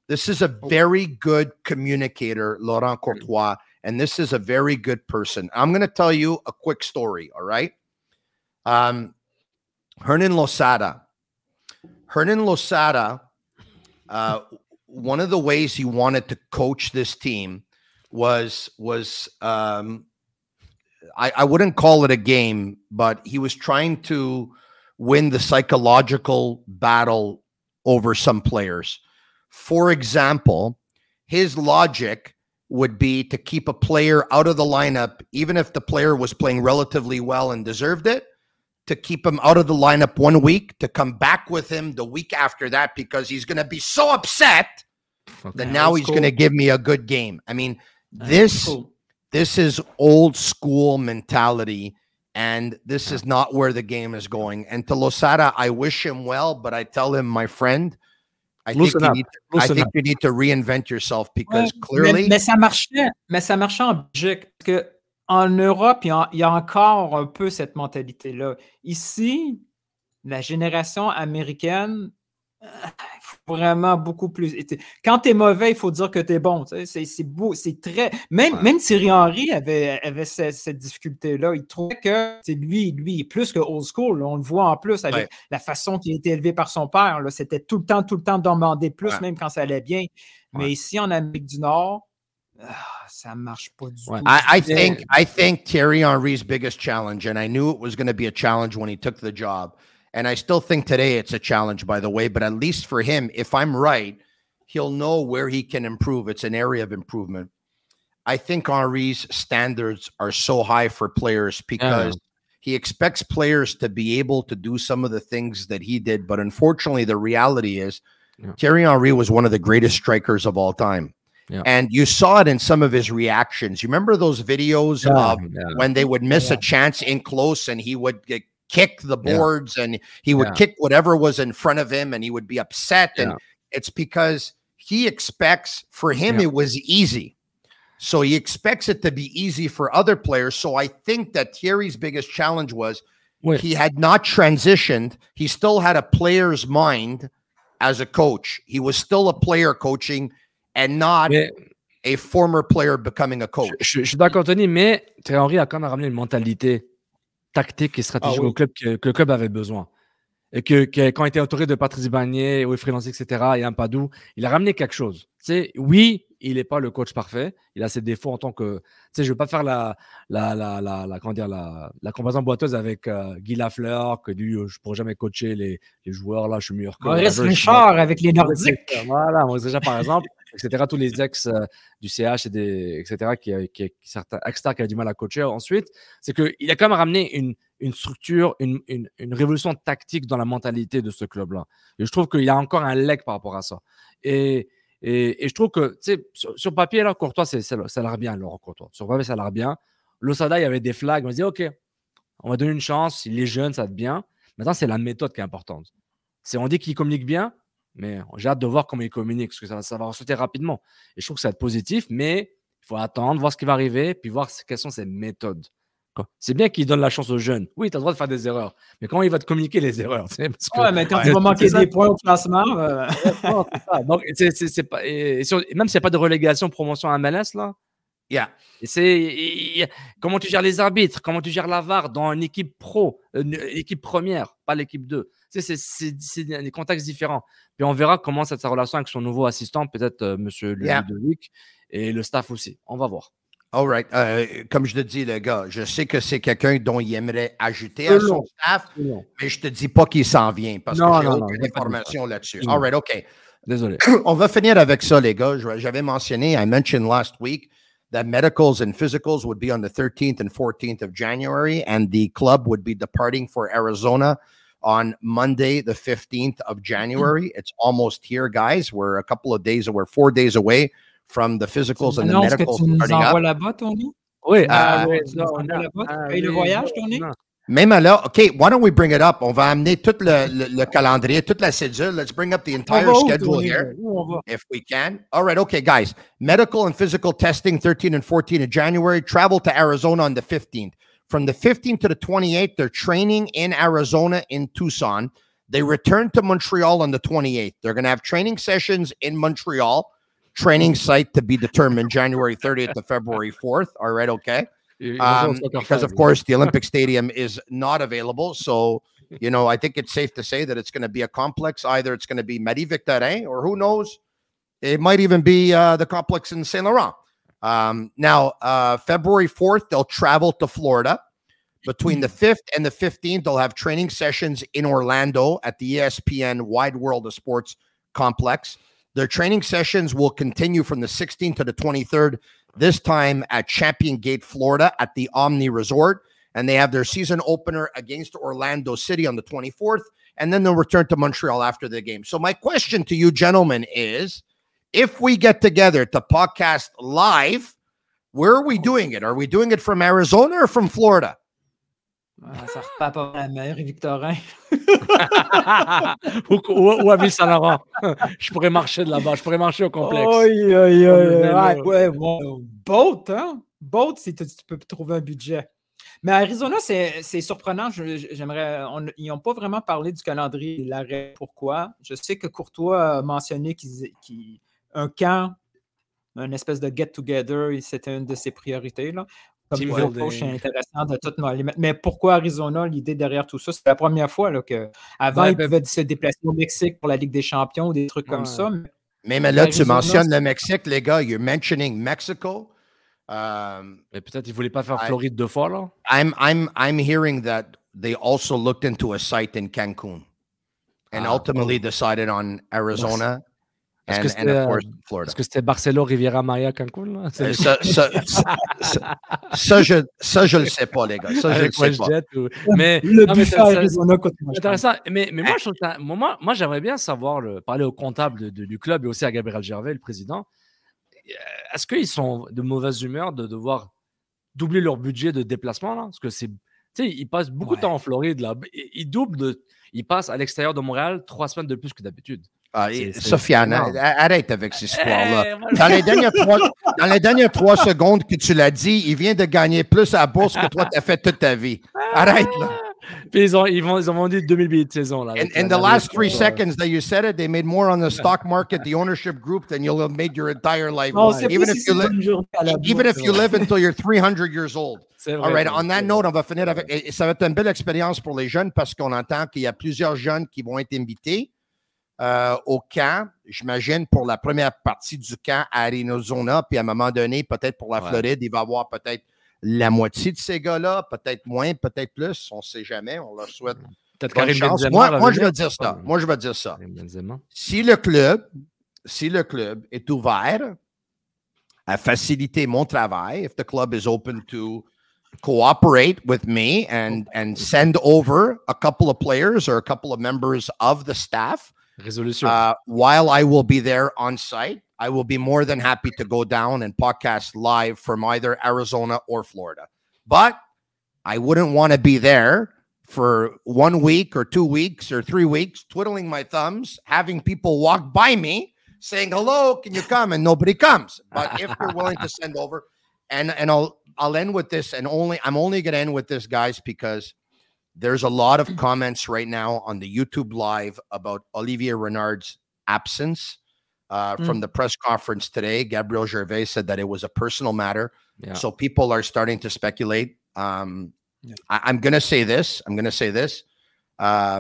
This is a very good communicator, Laurent Courtois, and this is a very good person. I'm going to tell you a quick story, all right? Hernán Losada, one of the ways he wanted to coach this team was I wouldn't call it a game, but he was trying to win the psychological battle over some players. For example, his logic would be to keep a player out of the lineup, even if the player was playing relatively well and deserved it, to keep him out of the lineup 1 week, to come back with him the week after that, because he's going to be so upset that now he's going to give me a good game. I mean, this is old school mentality, and this is not where the game is going. And to Losada, I wish him well, but I tell him, my friend, I think you need to reinvent yourself, because clearly... Mais ça marchait en Belgique, parce que en Europe, il y a encore un peu cette mentalité-là. Ici, la génération américaine, faut vraiment beaucoup plus... Quand t'es mauvais, il faut dire que t'es bon. C'est beau, c'est très... Même Thierry Henry avait cette difficulté-là. Il trouvait que lui, il est plus que old school. Là, on le voit en plus avec la façon qu'il a été élevé par son père. Là, c'était tout le temps demander plus, même quand ça allait bien. Mais ici, en Amérique du Nord... ça marche pas du tout. I think Thierry Henry's biggest challenge, and I knew it was going to be a challenge when he took the job, and I still think today it's a challenge, by the way, but at least for him, if I'm right, he'll know where he can improve. It's an area of improvement. I think Henry's standards are so high for players because he expects players to be able to do some of the things that he did, but unfortunately, the reality is Thierry Henry was one of the greatest strikers of all time. Yeah. And you saw it in some of his reactions. You remember those videos of when they would miss a chance in close, and he would kick the boards and he would kick whatever was in front of him, and he would be upset. And it's because he expects, for him, it was easy. So he expects it to be easy for other players. So I think that Thierry's biggest challenge was he had not transitioned. He still had a player's mind as a coach. He was still a player coaching and not a former player becoming a coach. Je suis d'accord, Tony, mais Thierry Henry a quand même ramené une mentalité tactique et stratégique au club que le club avait besoin. Et que quand il était entouré de Patrice Bagné, Wilfried Nancy, etc., et Ampadu, il a ramené quelque chose. Tu sais, oui, il n'est pas le coach parfait. Il a ses défauts en tant que... Tu sais, je ne veux pas faire la comparaison boiteuse avec Guy Lafleur, que lui, je ne pourrais jamais coacher les joueurs. Là, je suis meilleur que... Maurice Richard avec les Nordiques. Voilà, Maurice Richard, par exemple, etc. Tous les ex du CH, et etc., qui certains ex-stars qui avaient du mal à coacher. Ensuite, c'est qu'il a quand même ramené une structure, une révolution tactique dans la mentalité de ce club-là. Et je trouve qu'il y a encore un leg par rapport à ça. Et je trouve que, tu sais, sur papier, là, Courtois, ça l'air bien, Laurent Courtois. Sur papier, ça l'air bien. Losada, il y avait des flags. On se dit, OK, on va donner une chance. Il est jeune, ça va être bien. Maintenant, c'est la méthode qui est importante. On dit qu'il communique bien, mais j'ai hâte de voir comment il communique, parce que ça va ressortir rapidement. Et je trouve que ça va être positif, mais il faut attendre, voir ce qui va arriver, puis voir quelles sont ses méthodes. C'est bien qu'il donne la chance aux jeunes. Oui, tu as le droit de faire des erreurs. Mais comment il va te communiquer les erreurs? Parce que, ouais, mais quand tu vas manquer des points au classement. Donc, même s'il n'y a pas de relégation, promotion à MLS, là. Yeah. Comment tu gères les arbitres? Comment tu gères la VAR dans une équipe pro, une équipe première, pas l'équipe 2? C'est des contextes différents. Puis on verra comment ça sa relation avec son nouveau assistant, peut-être M. Ludovic, et le staff aussi. On va voir. All right. Comme je te dis, le gars, je sais que c'est quelqu'un dont il aimerait ajouter à son staff, mais je ne te dis pas qu'il s'en vient parce que j'ai aucune information là-dessus. All right, OK. Désolé. On va finir avec ça, les gars. J'avais mentionné, I mentioned last week, that medicals and physicals would be on the 13th and 14th of January, and the club would be departing for Arizona on Monday, the 15th of January. It's almost here, guys. We're a couple of days, we're 4 days away from the physicals and the medicals starting up. Là-bas, Tony? Oui, le voyage, Tony? Même alors, OK, why don't we bring it up? On va amener tout le calendrier, toute la cédule. Let's bring up the entire schedule here, if we can. All right, okay, guys. Medical and physical testing, 13 and 14 of January. Travel to Arizona on the 15th. From the 15th to the 28th, they're training in Arizona in Tucson. They return to Montreal on the 28th. They're going to have training sessions in Montreal. Training site to be determined January 30th to February 4th. All right, okay. Because, of course, the Olympic Stadium is not available. So, you know, I think it's safe to say that it's going to be a complex. Either it's going to be Medivic Terrain or who knows, it might even be the complex in Saint Laurent. Now, February 4th, they'll travel to Florida. Between the 5th and the 15th, they'll have training sessions in Orlando at the ESPN Wide World of Sports Complex. Their training sessions will continue from the 16th to the 23rd. This time at Champion Gate, Florida at the Omni Resort. And they have their season opener against Orlando City on the 24th. And then they'll return to Montreal after the game. So my question to you gentlemen is, if we get together to podcast live, where are we doing it? Are we doing it from Arizona or from Florida? Ça repart pas à la mer, Victorin. ou à Ville-Saint-Laurent. Je pourrais marcher de là-bas. Je pourrais marcher au complexe. Boat, hein? Boat, si tu peux trouver un budget. Mais Arizona, c'est surprenant. Ils n'ont pas vraiment parlé du calendrier. L'arrêt, pourquoi? Je sais que Courtois a mentionné qu'un camp, une espèce de get-together, c'était une de ses priorités, là. Comme coach, c'est intéressant de tout mêler. Mais pourquoi Arizona, l'idée derrière tout ça? C'est la première fois là, qu'avant, ils pouvaient se déplacer au Mexique pour la Ligue des champions ou des trucs comme ça. Mais là, Arizona, tu mentionnes le Mexique, les gars. You're mentioning Mexico. Mais peut-être qu'ils ne voulaient pas faire Floride deux fois, là. I'm hearing that they also looked into a site in Cancun and ultimately decided on Arizona. And of course, Florida. Est-ce que c'était Barcelo, Riviera Maya, Cancun? Là? Ça, je le sais pas, les gars. Ça, je le sais pas. C'est intéressant. Mais moi, moi, j'aimerais bien savoir, parler au comptable du club et aussi à Gabriel Gervais, le président. Est-ce qu'ils sont de mauvaise humeur de devoir doubler leur budget de déplacement? Là? Parce que c'est... Tu sais, ils passent beaucoup de temps en Floride. Là. Ils doublent. Ils passent à l'extérieur de Montréal 3 semaines de plus que d'habitude. Sofiane, arrête avec cette histoire-là. Dans les dernières 3 secondes que tu l'as dit, il vient de gagner plus à la bourse que toi, tu as fait toute ta vie. Arrête, là. Puis ils ont vendu 2000 billets de saison. Là, in the last 3 seconds that you said it, they made more on the stock market, the ownership group, than you'll have made your entire life. Non, even if you live until you're 300 years old. C'est vrai. All right, on that note, on va finir avec... Et ça va être une belle expérience pour les jeunes parce qu'on entend qu'il y a plusieurs jeunes qui vont être invités. Au camp, j'imagine, pour la première partie du camp à Arizona, puis à un moment donné, peut-être pour la Floride, il va y avoir peut-être la moitié de ces gars-là, peut-être moins, peut-être plus, on ne sait jamais, on leur souhaite bonne chance. Moi, je vais dire ça. Si le club, est ouvert à faciliter mon travail, if the club is open to cooperate with me and send over a couple of players or a couple of members of the staff, while I will be there on site, I will be more than happy to go down and podcast live from either Arizona or Florida. But I wouldn't want to be there for 1 week or 2 weeks or 3 weeks, twiddling my thumbs, having people walk by me saying, hello, can you come? And nobody comes. But if you're willing to send over, and I'll end with this, and I'm only going to end with this, guys, because there's a lot of comments right now on the YouTube live about Olivier Renard's absence from the press conference today. Gabriel Gervais said that it was a personal matter. Yeah. So people are starting to speculate. I'm going to say this. I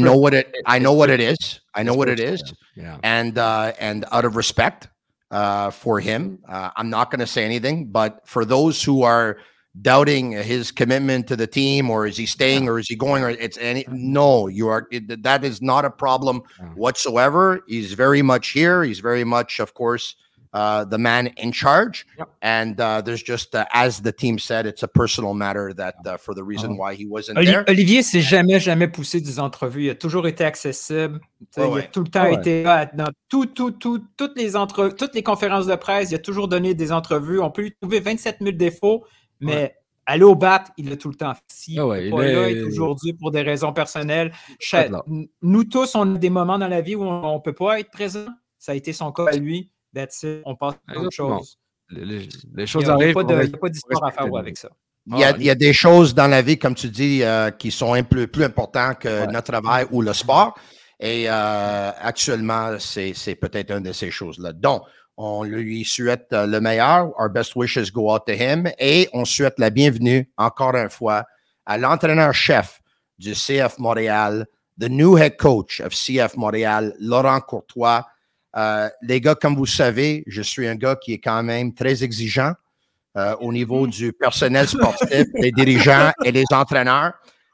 know what it is. Yeah. And out of respect for him, I'm not going to say anything, but for those who are doubting his commitment to the team, or is he staying or is he going, or it's any, no, you are, that is not a problem whatsoever. He's very much here. He's very much, of course, the man in charge. Yep. And there's just, as the team said, it's a personal matter that for the reason why he wasn't there. Olivier s'est jamais poussé des entrevues. Il a toujours été accessible. Il a tout le temps été là. Dans toutes les conférences de presse, il a toujours donné des entrevues. On peut lui trouver 27 000 défauts, mais aller au bat, il l'a tout le temps fait. Il est aujourd'hui pour des raisons personnelles. Nous tous, on a des moments dans la vie où on ne peut pas être présent. Ça a été son cas à lui. That's it. On passe à autre chose. Les choses arrivent. Il n'y a pas d'histoire à faire avec ça. Il y a des choses dans la vie, comme tu dis, qui sont plus importantes que notre travail ou le sport. Et actuellement, c'est peut-être une de ces choses-là. Donc, on lui souhaite le meilleur. Our best wishes go out to him. Et on souhaite la bienvenue, encore une fois, à l'entraîneur-chef du CF Montréal, the new head coach of CF Montréal, Laurent Courtois. Les gars, comme vous savez, je suis un gars qui est quand même très exigeant au niveau du personnel sportif, les dirigeants et les entraîneurs.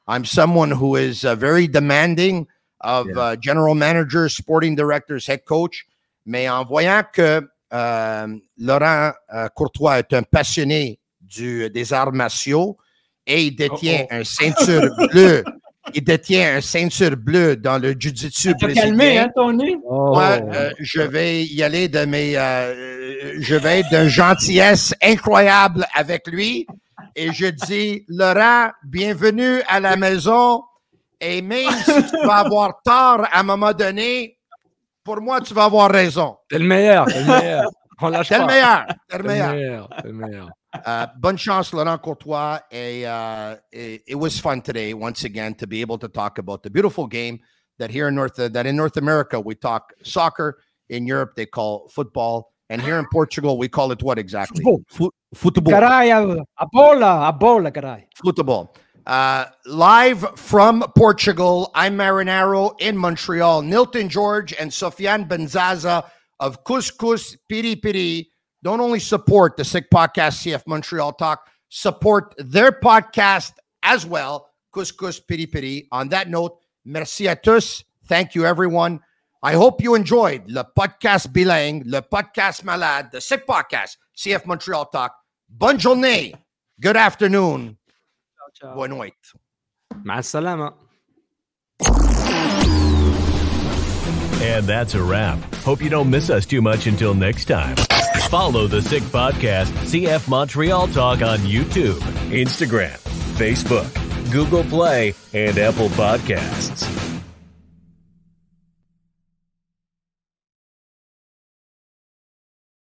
I'm someone who is very demanding of general managers, sporting directors, head coach. Mais en voyant que Laurent Courtois est un passionné des arts martiaux et il détient une ceinture bleue. Il détient un ceinture bleue dans le jiu-jitsu brésilien. Calmé, hein, ton nez? Moi, je vais y aller de mes... je vais être d'une gentillesse incroyable avec lui. Et je dis, Laurent, bienvenue à la maison. Et même si tu vas avoir tort à un moment donné, pour moi, tu vas avoir raison. T'es le meilleur, On lâche pas. T'es le meilleur. Bonne chance, Laurent Courtois. It was fun today, once again, to be able to talk about the beautiful game that here in North America we talk soccer. In Europe they call football, and here in Portugal we call it what exactly? Football. Carai, a bola, carai. Football. Live from Portugal, I'm Marinaro in Montreal. Nilton George and Sofiane Benzaza of Couscous Piri Piri. Don't only support the Sick Podcast, CF Montreal Talk, support their podcast as well, Couscous Piri Piri. On that note, merci à tous. Thank you, everyone. I hope you enjoyed le podcast bilingue, le podcast malade, the Sick Podcast, CF Montreal Talk. Bonne journée. Good afternoon. Ciao. Bonne nuit. Ma'asalama. And that's a wrap. Hope you don't miss us too much until next time. Follow the Sick Podcast, CF Montreal Talk on YouTube, Instagram, Facebook, Google Play, and Apple Podcasts.